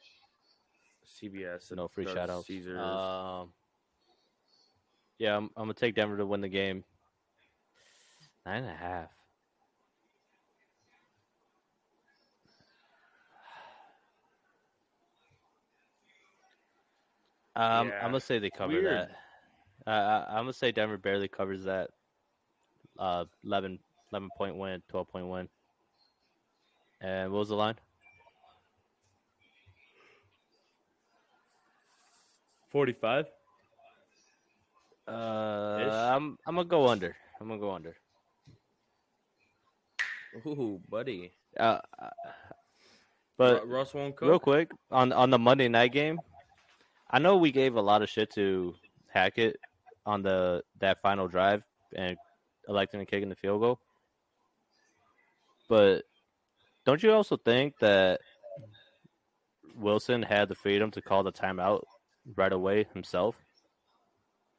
C B S. And no free shout-outs. Um, yeah, I'm, I'm going to take Denver to win the game. Nine and a half. Um, yeah. I'm going to say they cover Weird. that. Uh, I'm going to say Denver barely covers that uh, eleven, eleven-point win, twelve-point win. And what was the line? forty-five? Uh, I'm I'm going to go under. I'm going to go under. Ooh, buddy. Uh, but Russ won't cook. Real quick, on, on the Monday night game, I know we gave a lot of shit to Hackett on the that final drive and electing to kick in the field goal. But don't you also think that Wilson had the freedom to call the timeout right away himself?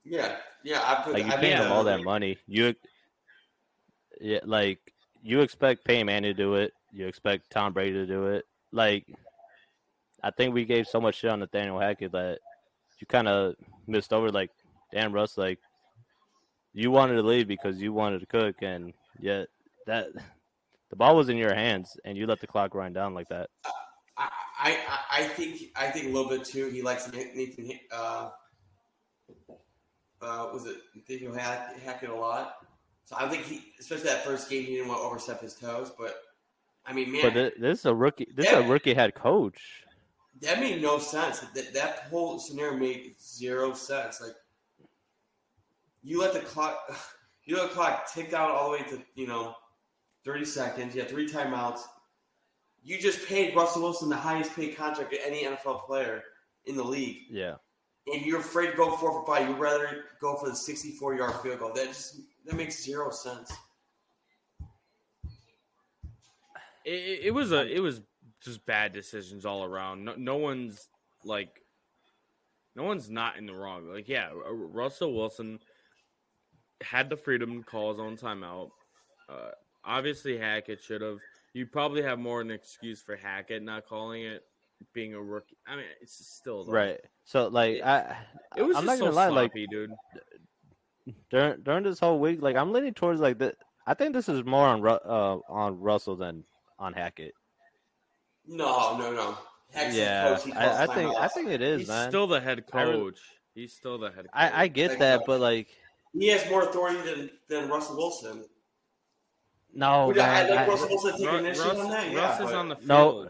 Yeah, yeah. I put, like you I pay him all that money. You, yeah, like you expect Peyton Manning to do it. You expect Tom Brady to do it. Like, I think we gave so much shit on Nathaniel Hackett that you kind of missed over. Like, damn, Russ, like you wanted to leave because you wanted to cook, and yet that. The ball was in your hands, and you let the clock run down like that. Uh, I, I, I think, I think a little bit too. He likes Nathan. Uh, uh, was it Nathaniel Hackett a lot? So I think he, especially that first game, he didn't want to overstep his toes. But I mean, man, but this, this is a rookie. This that, is a rookie head coach. That made no sense. That that whole scenario made zero sense. Like you let the clock, you let the clock tick down all the way to you know. thirty seconds. You had three timeouts. You just paid Russell Wilson the highest paid contract of any N F L player in the league. Yeah. And you're afraid to go four for five. You'd rather go for the sixty-four-yard field goal. That just that makes zero sense. It, it was a it was just bad decisions all around. No, no one's like no one's not in the wrong. Like yeah, Russell Wilson had the freedom to call his own timeout. Uh, Obviously, Hackett should have. You probably have more of an excuse for Hackett not calling it, being a rookie. I mean, it's still like, right. So, like, it, I, it was I'm just not gonna so lie, sloppy, like, dude. During during this whole week, like, I'm leaning towards like that. I think this is more on uh, on Russell than on Hackett. No, no, no. Hackett's yeah, coach, he I, I think I think it is. He's man. still the head coach. Really, he's still the head coach. I, I get that, but like he has more authority than, than Russell Wilson. No, Would man, I, like I, Russell Wilson I, taking Russ, Russ, on that. Yeah, Russ is but, on the field. No,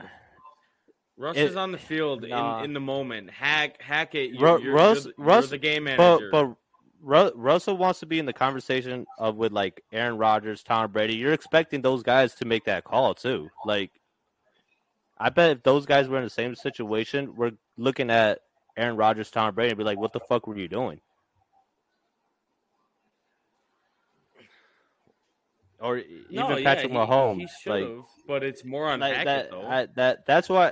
Russ it, is on the field nah. in, in the moment. Hack Hackett, you, Ru- you're, Russ, you're, the, Russ, you're the game manager, but. but Russell wants to be in the conversation of with like Aaron Rodgers, Tom Brady. You're expecting those guys to make that call too. Like, I bet if those guys were in the same situation, we're looking at Aaron Rodgers, Tom Brady, and be like, "What the fuck were you doing?" Or even no, Patrick yeah, Mahomes. He, he should have, like, but it's more on like Hackett, that. Though. I, that that's why.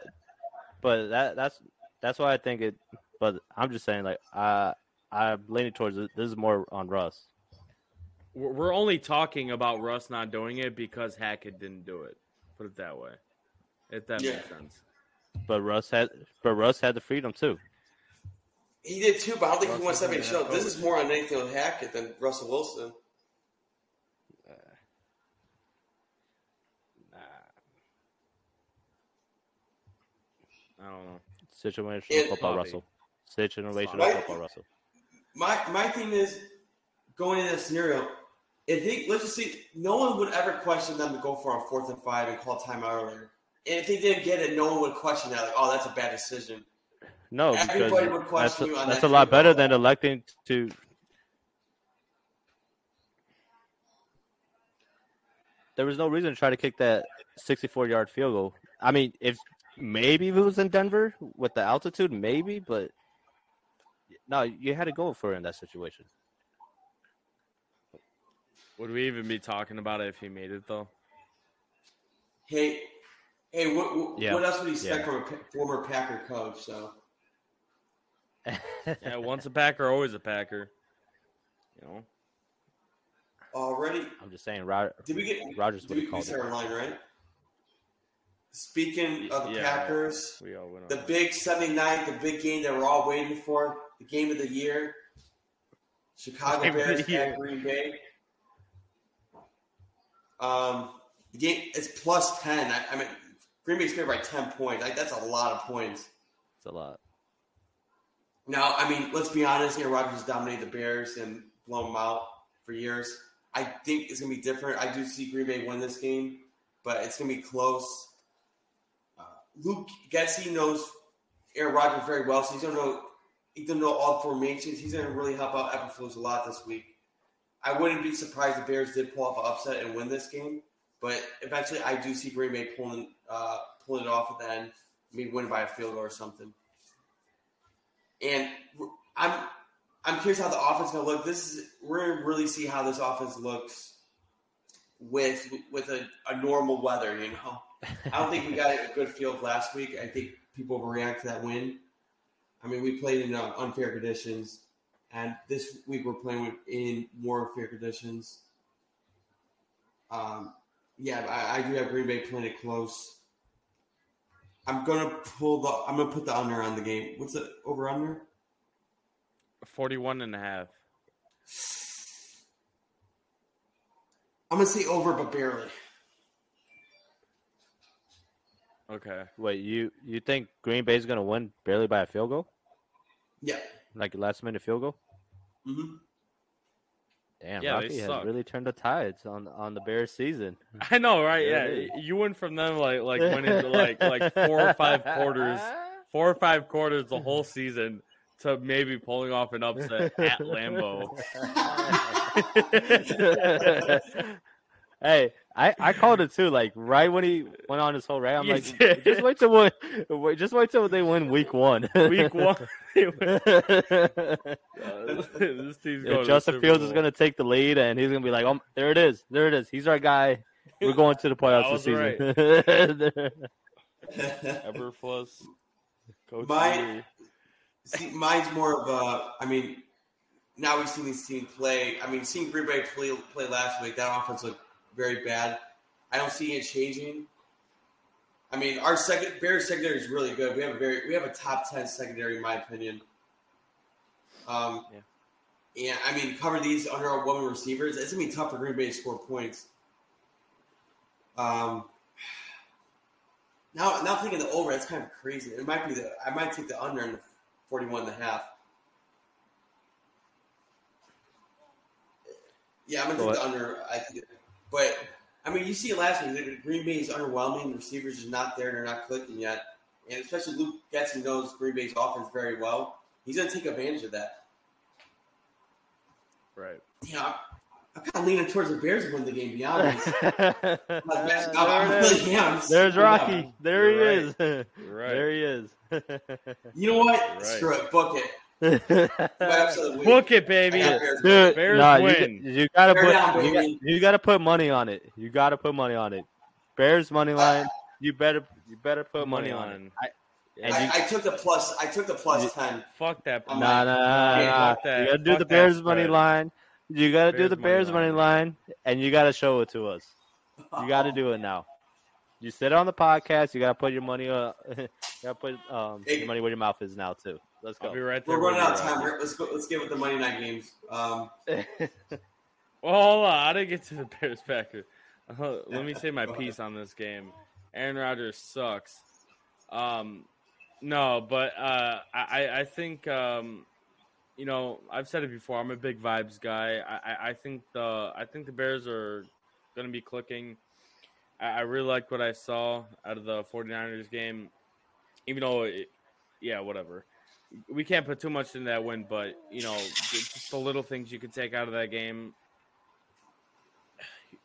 But that that's that's why I think it. But I'm just saying, like, I. I'm leaning towards it. This is more on Russ. We're only talking about Russ not doing it because Hackett didn't do it. Put it that way. If that yeah. makes sense. But Russ had, but Russ had the freedom too. He did too, but I don't think Russ he wants to be shown. This is more on Nathan Hackett than Russell Wilson. Uh, nah. I don't know. Situational and, football, Russell. Situational right? football, Russell. My my thing is going in that scenario. If they let's just see, no one would ever question them to go for a fourth and five and call timeout earlier. And if they didn't get it, no one would question that. Like, oh, that's a bad decision. No, everybody would question that's you a, on that's that a lot better than electing to. There was no reason to try to kick that sixty-four-yard field goal. I mean, if maybe if it was in Denver with the altitude, maybe, but. No, you had to go for it in that situation. Would we even be talking about it if he made it, though? Hey, hey, what, what, yeah. what else would you expect yeah. from a former Packer coach? So, yeah, once a Packer, always a Packer. You know. Already, I'm just saying, Rod- did we get Rodgers? Did we get our line right? Speaking of the yeah, Packers, we all went on the that. big seventy-ninth, the big game that we're all waiting for. The game of the year, Chicago game Bears at Green Bay. Um, the game it's plus ten. I, I mean, Green Bay's favored by ten points. Like that's a lot of points. It's a lot. Now, I mean, let's be honest. Aaron Rodgers dominated the Bears and blown them out for years. I think it's gonna be different. I do see Green Bay win this game, but it's gonna be close. Uh, Luke Getsy knows Aaron Rodgers very well, so he's gonna know. He doesn't know all formations. He's going to really help out Eberflus a lot this week. I wouldn't be surprised if the Bears did pull off an upset and win this game, but eventually I do see Green Bay pulling uh, pulling it off at the end, maybe win by a field goal or something. And I'm I'm curious how the offense is going to look. This is we're going to really see how this offense looks with with a, a normal weather. You know, I don't think we got a good field last week. I think people overreact to that win. I mean, we played in uh, unfair conditions, and this week we're playing with, in more fair conditions. Um, yeah, I, I do have Green Bay playing it close. I'm gonna pull the. I'm gonna put the under on the game. What's the over under? Forty-one and a half. I'm gonna say over, but barely. Okay. Wait, you you think Green Bay's gonna win barely by a field goal? Yeah. Like a last-minute field goal? Mm-hmm. Damn, yeah, Rocky has really turned the tides on, on the Bears season. I know, right? Yeah. yeah. You went from them like like winning like like four or five quarters, four or five quarters the whole season to maybe pulling off an upset at Lambeau. Hey, I, I called it too. Like right when he went on his whole rant, I'm you like, did. just wait till win, wait, just wait till they win week one. Week one. This team's going Justin Fields Bowl. Is gonna take the lead, and he's gonna be like, oh, there it is, there it is. He's our guy. We're going to the playoffs this right. season. Eberflus, Coach. Mine, see, mine's more of a. I mean, now we've seen this team play. I mean, seeing Green Bay play play last week, that offense looked very bad. I don't see it changing. I mean, our second Bears secondary is really good. We have a very we have a top ten secondary in my opinion. Um, yeah. And I mean, cover these underwhelming receivers. It's gonna be tough for Green Bay to score points. Um, now, now thinking the over, that's kind of crazy. It might be the I might take the under in the forty-one and a half. Yeah, I'm gonna take what? the under. I think, but I mean, you see it last year. Green Bay is underwhelming. The receivers are not there. They're not clicking yet. And especially Luke Getson knows Green Bay's offense very well. He's gonna take advantage of that. Right. Yeah, I'm kind of leaning towards the Bears winning the game, to be honest. There's Rocky. There he is. There he is. You know what? Right. Screw it. Book it. Book it, baby. Bears, Dude, Bears nah, win. You, you gotta put down, you, got, you gotta put money on it. You gotta put money on it. Bears money line. Uh, you better you better put money, money on, on it. I, And I, you, I took the plus. I took the plus you, ten. Fuck that. Nah, nah, nah, nah. That. You gotta do fuck the Bears money spread. line. You gotta Bears do the Bears money line. line, and you gotta show it to us. You gotta do it now. You sit on the podcast. You gotta put your money. Uh, you gotta put um hey, your money where your mouth is now too. Let's go. I'll be right there. We're running out of time. Let's go. Let's get with the Monday night games. Um. Well, hold on. I didn't get to the Bears Packers. Uh, let me say my piece on this game. Aaron Rodgers sucks. Um. No, but uh, I, I think, um, you know, I've said it before. I'm a big vibes guy. I, I think the I think the Bears are going to be clicking. I, I really liked what I saw out of the forty-niners game, even though, it, yeah, whatever. We can't put too much into that win, but, you know, just the little things you could take out of that game.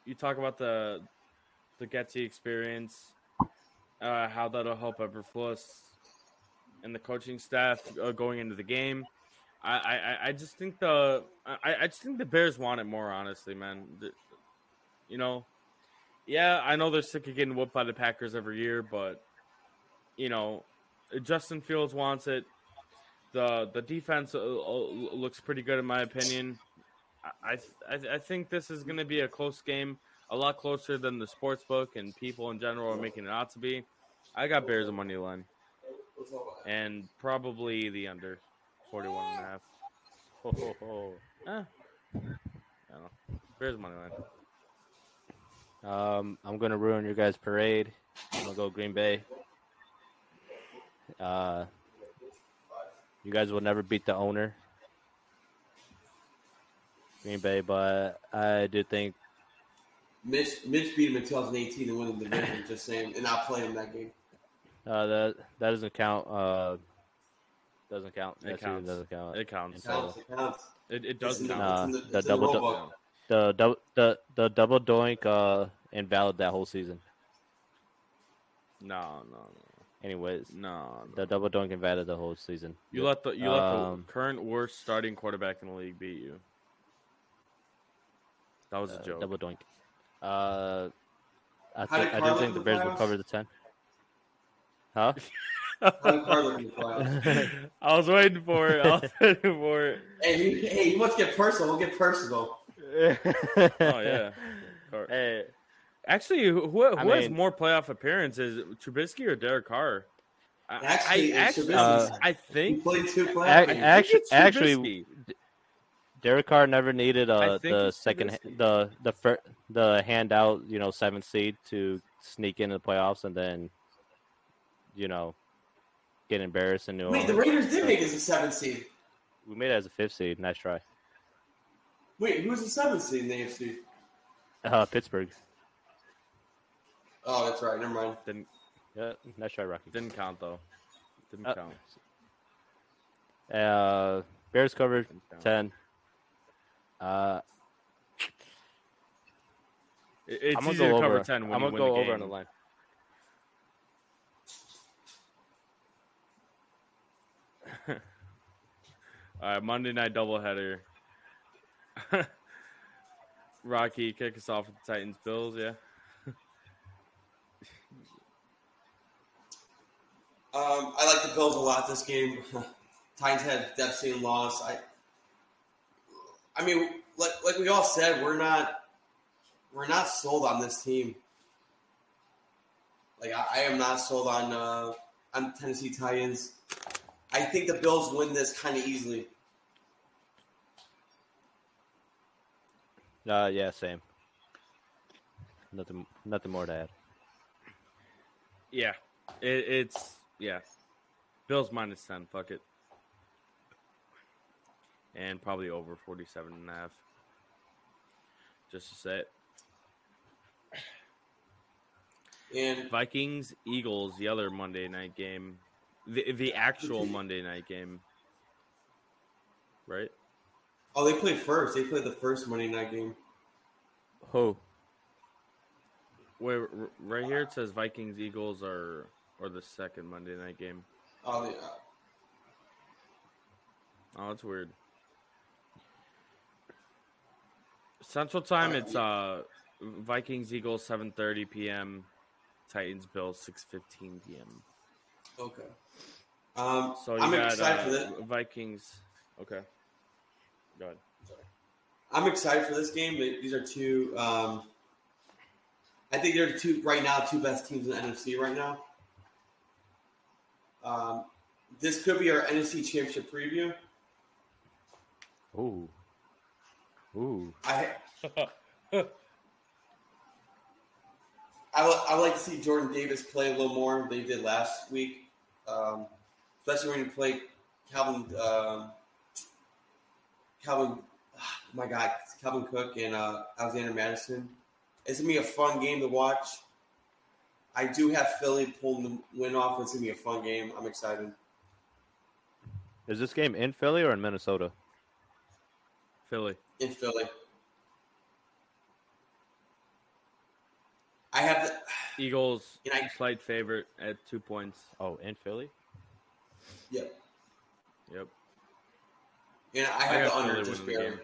You talk about the, the Getsy experience, uh, how that'll help Eberflus and the coaching staff uh, going into the game. I, I, I just think the I, I just think the Bears want it more, honestly, man. The, you know, yeah, I know they're sick of getting whooped by the Packers every year, but you know, Justin Fields wants it. the The defense uh, looks pretty good, in my opinion. I I, I think this is going to be a close game, a lot closer than the sports book and people in general are making it out to be. I got Bears on money line. And probably the under forty-one and a half. Ho, ho, ho. Eh. I don't know. Bears money line. Um, I'm going to ruin your guys' parade. I'm going to go Green Bay. Uh, you guys will never beat the owner. Green Bay, but I do think. Mitch, Mitch beat him in two thousand eighteen and won the division, just saying, and not playing him that game. Uh, that that doesn't count. Uh, doesn't count. It that counts. Doesn't count. It counts. It counts. It, counts. it, it does count. Uh, the, the double, do, the double, the the double doink uh, invalid that whole season. No, no, no. Anyways, no, no. The double doink invalid the whole season. You let the you let um, the current worst starting quarterback in the league beat you. That was uh, a joke. Double doink. Uh, I th- I do think the Bears will cover the ten. Huh? I was waiting for it. I was waiting for it. Hey, you, hey, you must get personal. We'll get personal. Oh yeah. Hey, actually, who who I has mean, more playoff appearances, Trubisky or Derek Carr? Actually, I, I, actually, uh, I think. Played two playoff. Actually, actually, Derek Carr never needed uh, the second Trubisky. the the fir- the handout, you know, seventh seed to sneak into the playoffs, and then. You know, get embarrassed in New Orleans. Wait, the Raiders did make us a seventh seed. We made it as a fifth seed. Nice try. Wait, who was the seventh seed in the A F C? Uh, Pittsburgh. Oh, that's right. Never mind. Didn't. Yeah, nice try, Rocky. Didn't count though. Didn't uh, count. Uh, Bears covered ten. Uh, it's I'm gonna easy go to over. cover ten. When I'm gonna you win go the over on the line. All right, Monday night doubleheader. Rocky, kick us off with the Titans Bills, yeah. um, I like the Bills a lot this game. Titans had depth seeing loss. I, I mean, like like we all said, we're not we're not sold on this team. Like I, I am not sold on uh, on Tennessee Titans. I think the Bills win this kind of easily. Uh, yeah, same. nothing, nothing more to add. Yeah, it, it's yeah. Bills minus ten. Fuck it, and probably over forty-seven and a half. Just to say it. And Vikings Eagles, the other Monday night game, the the actual Monday night game, right? Oh, they played first. They played the first Monday night game. Who? Wait, right here it says Vikings Eagles are or the second Monday night game. Oh, yeah. Oh, that's weird. Central time, it's uh Vikings Eagles seven thirty p.m. Titans Bills six fifteen p.m. Okay. Um, so you I'm got, excited uh, for that. Vikings. Okay. Go ahead. Sorry. I'm excited for this game, but these are two. Um, I think they're two right now, two best teams in the N F C right now. Um, this could be our N F C Championship preview. Ooh. Ooh. I. I, w- I would like to see Jordan Davis play a little more than he did last week, um, especially when you play Calvin, uh, Calvin, oh my God, Calvin Cook and uh, Alexander Madison. It's going to be a fun game to watch. I do have Philly pulling the win off. It's going to be a fun game. I'm excited. Is this game in Philly or in Minnesota? Philly. In Philly. I have the Eagles I, slight favorite at two points. Oh, and Philly? Yep. Yep. And I have I the under just barely.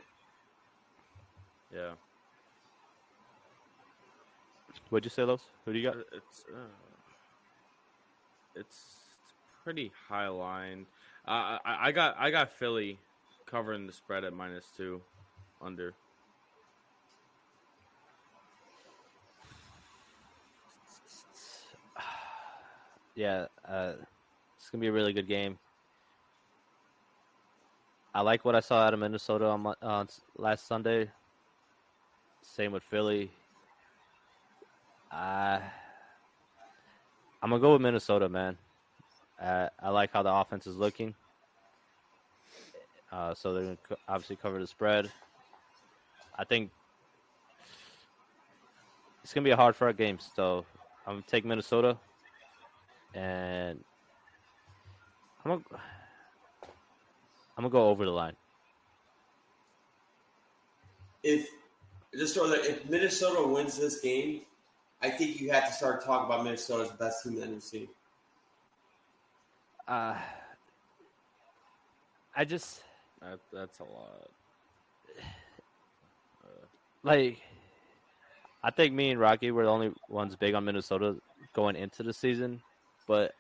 Yeah. What'd you say, Los? Who do you got? It's uh, it's pretty high line. Uh, I I got I got Philly covering the spread at minus two under. Yeah, uh, it's going to be a really good game. I like what I saw out of Minnesota on my, uh, last Sunday. Same with Philly. Uh, I'm going to go with Minnesota, man. Uh, I like how the offense is looking. Uh, so they're going to co- obviously cover the spread. I think it's going to be a hard fought game, so I'm going to take Minnesota. And I'm gonna, I'm gonna go over the line. If just so that if Minnesota wins this game, I think you have to start talking about Minnesota as the best team in the N F C. Uh, I just that, that's a lot. Uh, like, I think me and Rocky were the only ones big on Minnesota going into the season. But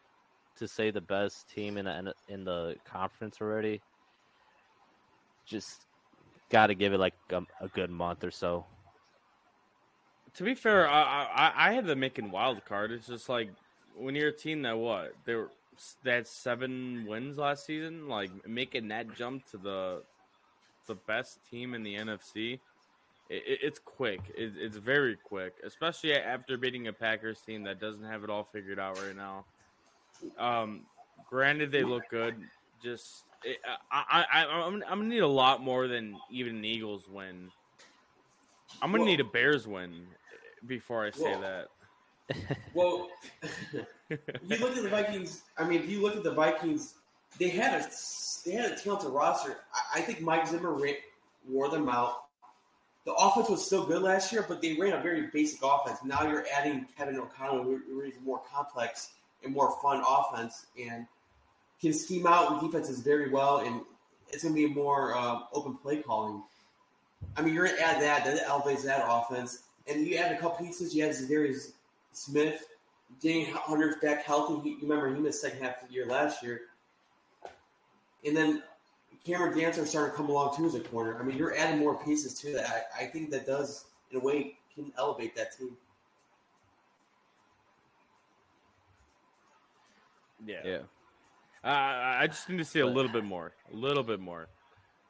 to say the best team in the in the conference already, just got to give it like a, a good month or so. To be fair, I, I I had the making wild card. It's just like when you're a team that what they were they had seven wins last season, like making that jump to the the best team in the N F C. It, it's quick. It, it's very quick, especially after beating a Packers team that doesn't have it all figured out right now. Um, granted, they look good. Just it, I, I, I, I'm, I'm gonna need a lot more than even an Eagles win. I'm gonna well, need a Bears win before I say well, that. Well, you look at the Vikings. I mean, if you look at the Vikings, they had a they had a talented roster. I, I think Mike Zimmer wore them out. The offense was still good last year, but they ran a very basic offense. Now you're adding Kevin O'Connell, who is more complex and more fun offense and can scheme out and defenses very well, and it's going to be more uh, open play calling. I mean, you're going to add that. That elevates that offense. And you add a couple pieces. You add Zadarius Smith, getting Hunter's back healthy. You remember he missed the second half of the year last year. And then – Cameron Dancer starting to come along too as a corner. I mean, you're adding more pieces to that. I, I think that does, in a way, can elevate that team. Yeah, yeah. Uh, I just need to see a little bit more, a little bit more.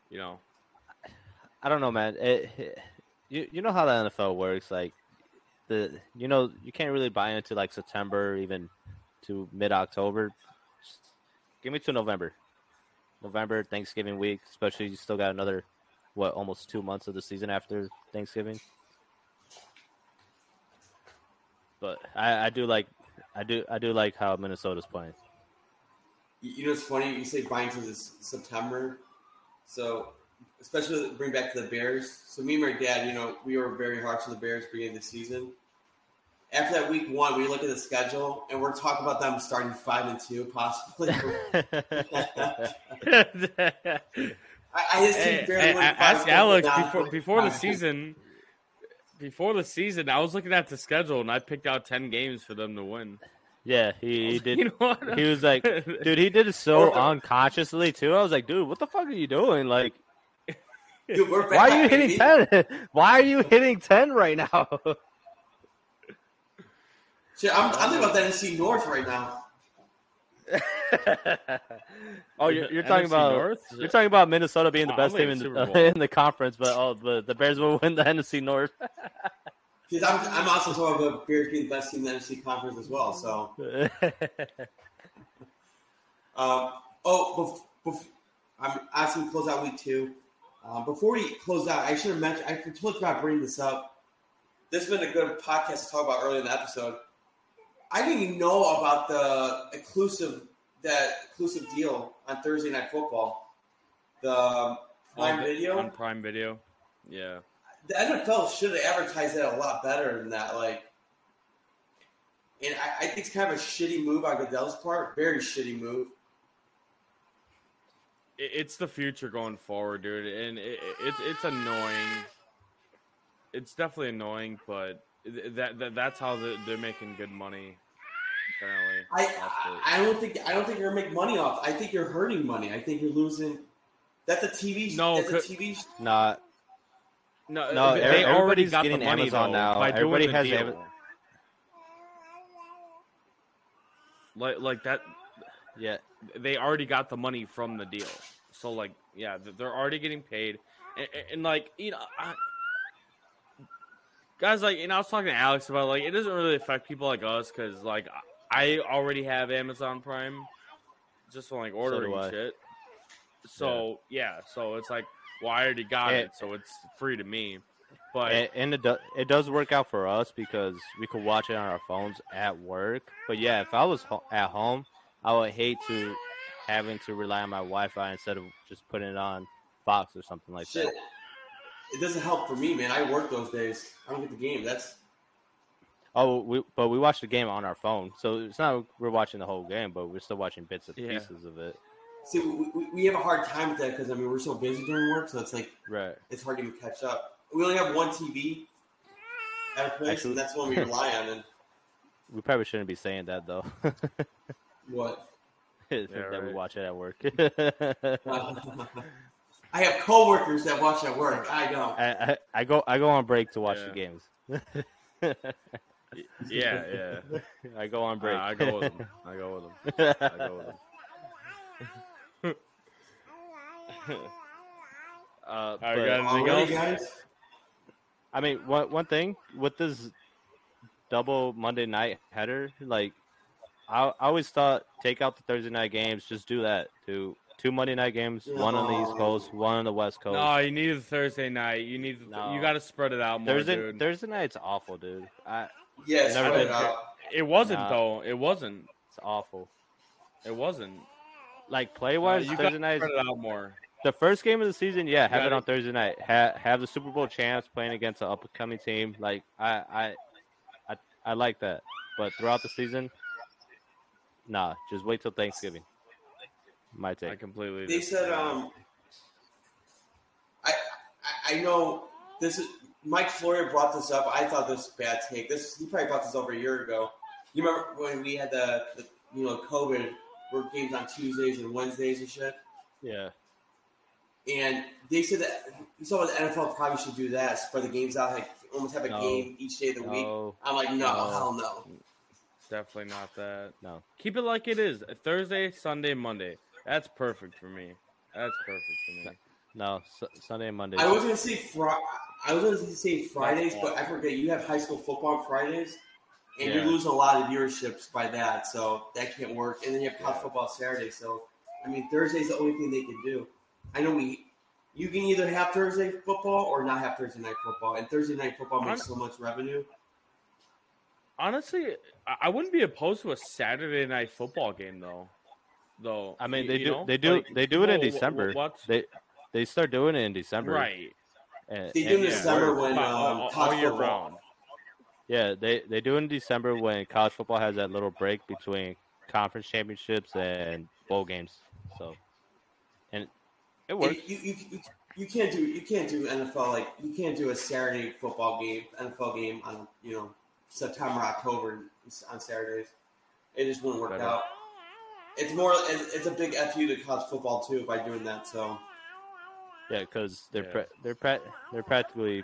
You know, I don't know, man. It, it, you you know how the N F L works. Like, the you know you can't really buy into like September, even to mid October. Give me to November. November, Thanksgiving week, especially you still got another what almost two months of the season after Thanksgiving. But I, I do like I do I do like how Minnesota's playing. You know, it's funny you say buying to this September, so especially bring back to the Bears. So me and my dad, you know, we were very hard to the Bears beginning of the season. After that week one, we look at the schedule and we're talking about them starting five and two possibly. I, I just hey, barely hey, went ask Alex before like before five. the season. Before the season, I was looking at the schedule, and I picked out ten games for them to win. Yeah, he, he did. You know he was like, dude, he did it so unconsciously, too. I was like, dude, what the fuck are you doing? Like, dude, we're back, why are you hitting baby. ten? Why are you hitting ten right now? Shit, I'm, I'm thinking about the N F C North right now. oh, you're, you're talking N F C about North? You're talking about Minnesota being the best oh, team in the, uh, in the conference, but oh, but the Bears will win the N F C North. I'm, I'm also talking about Bears being the best team in the N F C conference as well. So, um, oh, bef- bef- I'm asking to close out week two. Um, before we close out, I should have mentioned. I told you about bringing this up. This has been a good podcast to talk about early in the episode. I didn't even know about the exclusive that exclusive deal on Thursday Night Football, the Prime Video. On Prime Video, yeah. The N F L should have advertised that a lot better than that. Like, and I, I think it's kind of a shitty move on Goodell's part. Very shitty move. It's the future going forward, dude, and it, it, it's annoying. It's definitely annoying, but. That, that that's how they're, they're making good money. Apparently, I, I I don't think I don't think you're making money off. I think you're hurting money. I think you're losing. That's a T V. No, that's could, a T V. Not. No, no. They, they already got the money Amazon though, now. Everybody has Amazon. Like like that. Yeah, they already got the money from the deal. So like, yeah, they're already getting paid, and, and like you know. I, Guys, like, and I was talking to Alex about, like, it doesn't really affect people like us because, like, I already have Amazon Prime just for, like, ordering so shit. So, yeah. yeah, so it's like, well, I already got it, it so it's free to me. But And, and it, do, it does work out for us because we could watch it on our phones at work. But, yeah, if I was ho- at home, I would hate to having to rely on my Wi-Fi instead of just putting it on Fox or something like shit. that. It doesn't help for me, man. I work those days. I don't get the game. That's oh, we, but we watch the game on our phone, so it's not we're watching the whole game, but we're still watching bits and yeah. pieces of it. See, we, we, we have a hard time with that because I mean we're so busy during work, so it's like right, it's hard to even catch up. We only have one T V at a place, Actually, and that's the one we rely on. And we probably shouldn't be saying that though. What? Yeah, that right. We watch it at work. I have coworkers that watch at work. I don't. I, I, I go. I go on break to watch yeah. the games. yeah, yeah. I go on break. Uh, I go with them. I go with them. I go with them. uh, All right, but, guys, anything else? Guys? I mean, one one thing with this double Monday night header, like I, I always thought, take out the Thursday night games, just do that to. Two Monday night games, no. one on the East Coast, one on the West Coast. No, you need a Thursday night. You need th- no. you got to spread it out more, Thursday, dude. Thursday night's awful, dude. I yes, never spread it out. It wasn't nah. though. It wasn't. It's awful. It wasn't. Like play wise, no, Thursday night. Spread it out more. The first game of the season, yeah, you have gotta, it on Thursday night. Ha- have the Super Bowl champs playing against an up and coming team. Like I, I, I, I like that. But throughout the season, nah, just wait till Thanksgiving. My take. I completely. They said, um, I, I I know this is Mike Florio brought this up. I thought this was a bad take. This he probably brought this over a year ago. You remember when we had the, the you know COVID, where games on Tuesdays and Wednesdays and shit. Yeah. And they said that you saw the N F L probably should do that, spread the games out, like almost have a no. game each day of the no. week. I'm like, no, no, hell no. Definitely not that. No. Keep it like it is: Thursday, Sunday, Monday. That's perfect for me. That's perfect for me. No, su- Sunday and Monday. I was gonna say fr- I was gonna say Fridays, yeah. but I forget you have high school football Fridays, and yeah. you're losing a lot of viewerships by that, so that can't work. And then you have college yeah. football Saturday, so I mean Thursday's the only thing they can do. I know we. You can either have Thursday football or not have Thursday night football, and Thursday night football makes Hon- so much revenue. Honestly, I wouldn't be opposed to a Saturday night football game, though. Though I mean, they do, know? they do, like, they do it in December. What? They they start doing it in December, right? And, they do in December yeah. when um, all, all year round. Yeah, they they do it in December when college football has that little break between conference championships and bowl games. So, and. It works. You, you, you, you can't do you can't do N F L like you can't do a Saturday football game N F L game on you know September October on Saturdays. It just wouldn't work Better. out. It's more it's, it's a big F U to college football too by doing that. So yeah, because they're yeah. Pra- they're pra- they're practically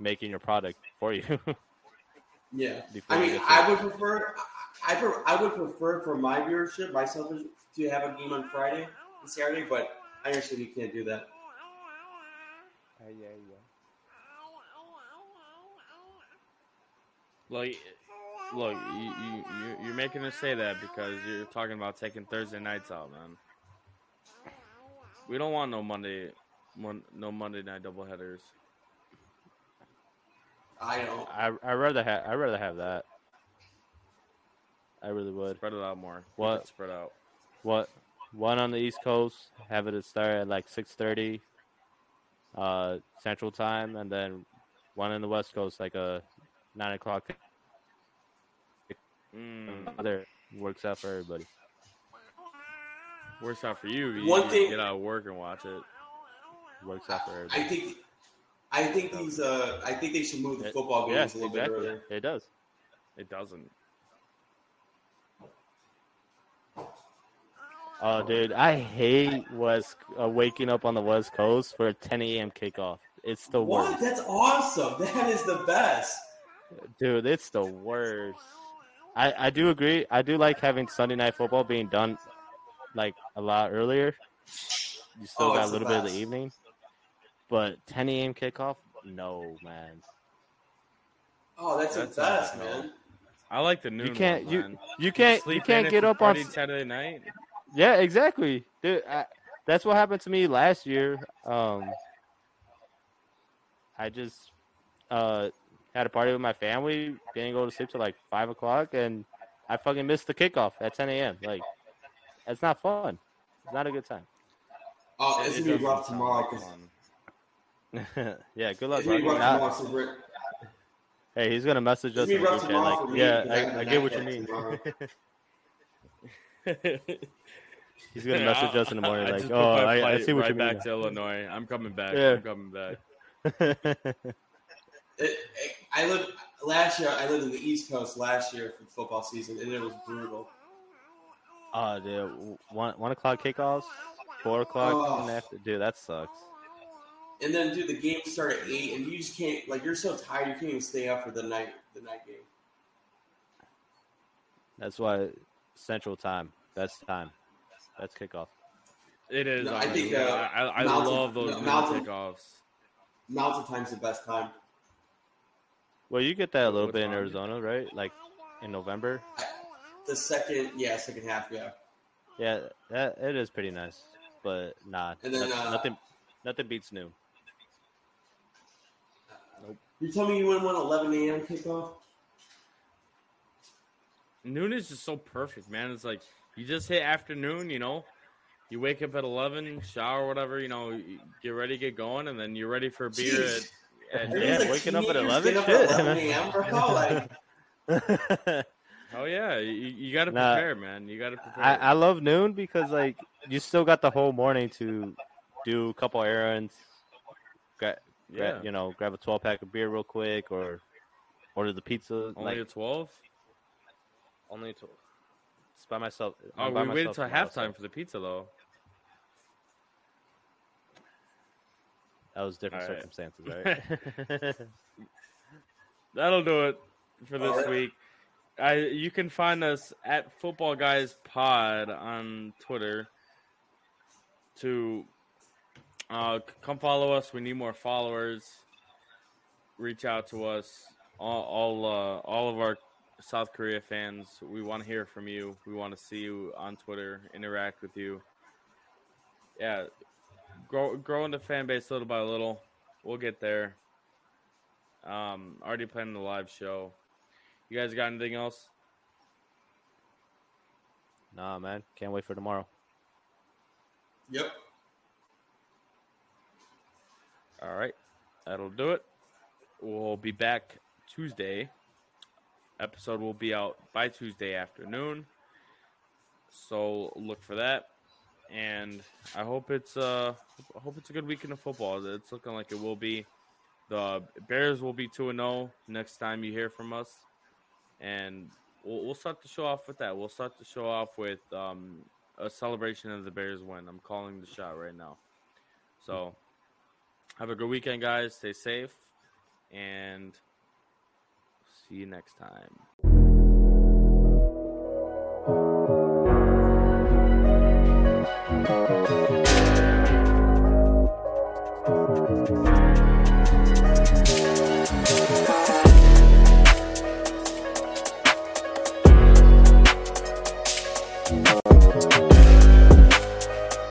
making your product for you. yeah, I mean, I would prefer I prefer, I would prefer for my viewership myself to have a game on Friday and Saturday, but. I understand you can't do that. Uh, yeah, yeah. Like, look, you, you, you, you're making us say that because you're talking about taking Thursday nights out, man. We don't want no Monday, mon, no Monday night doubleheaders. I don't. I I rather have I rather have that. I really would spread it out more. What spread out? What? One on the East Coast, have it start at like six thirty uh, Central Time, and then one on the West Coast, like a nine o'clock. Mm. There works out for everybody. Works out for you. You one thing, get out of work and watch it. Works out for everybody. I think, I think these. Uh, I think they should move the football games yes, a little exactly. bit earlier. It does. It doesn't. Oh, dude, I hate West uh, waking up on the West Coast for a ten a.m. kickoff. It's the worst. What? That's awesome. That is the best. Dude, it's the worst. I, I do agree. I do like having Sunday night football being done, like, a lot earlier. You still oh, got a little bit of the evening. But ten a.m. kickoff? No, man. Oh, that's, that's the best, man. man. I like the noon. You can't, one, man. You, you can't, you can't get up on Saturday night. Yeah, exactly. Dude, I, that's what happened to me last year. Um, I just uh, had a party with my family, didn't go to sleep till like five o'clock, and I fucking missed the kickoff at ten a.m. Like, that's not fun. It's not a good time. Oh, it's going to be rough tomorrow. Cause... yeah, good luck. It's going to be rough tomorrow. Hey, he's going to message us. Like, yeah, I, I get what you mean. He's gonna message yeah, us in the morning, I like, "Oh, I, I see what right you mean." Back to Illinois. I'm coming back. Yeah. I'm coming back. it, it, I lived last year. I lived in the East Coast last year for the football season, and it was brutal. Oh, uh, dude, one one o'clock kickoffs, four o'clock, oh. and after, dude, that sucks. And then, dude, the game started at eight, and you just can't. Like, you're so tired, you can't even stay up for the night the night game. That's why. Central Time. That's time. That's kickoff. It is. No, I think uh, I, I mountain, love those no, mountain, kickoffs. Mountain Time's the best time. Well, you get that a little What's bit in Arizona, right? Like in November. I, the second, yeah, second half, yeah. Yeah, that it is pretty nice, but nah, and then, nothing, uh, nothing, nothing beats noon. Nope. You tell me you wouldn't want eleven a.m. kickoff. Noon is just so perfect, man. It's like you just hit afternoon, you know. You wake up at eleven, shower, whatever, you know. You get ready, get going, and then you're ready for a beer. Jeez. At, at yeah, like waking up at eleven, up shit. At eleven a.m. Like. Oh yeah, you, you got to prepare, nah, man. You got to prepare. I, I love noon because like you still got the whole morning to do a couple errands. Gra- yeah, gra- you know, grab a twelve pack of beer real quick, or order the pizza. Only like, at twelve. Only to, it's by myself. Oh, by we myself waited till halftime for the pizza, though. That was different right. circumstances, right? That'll do it for this right. week. I you can find us at Football Guys Pod on Twitter to Uh, come follow us. We need more followers. Reach out to us. All, all, uh, all of our South Korea fans, we want to hear from you. We want to see you on Twitter, interact with you. Yeah, grow, growing the fan base little by little. We'll get there. Um, already planning the live show. You guys got anything else? Nah, man. Can't wait for tomorrow. Yep. All right. That'll do it. We'll be back Tuesday. Episode will be out by Tuesday afternoon. So look for that. And I hope it's uh I hope it's a good weekend of football. It's looking like it will be. The Bears will be two and oh next time you hear from us. And we'll, we'll start the show off with that. We'll start the show off with um, a celebration of the Bears win. I'm calling the shot right now. So have a good weekend, guys. Stay safe. And see you next time.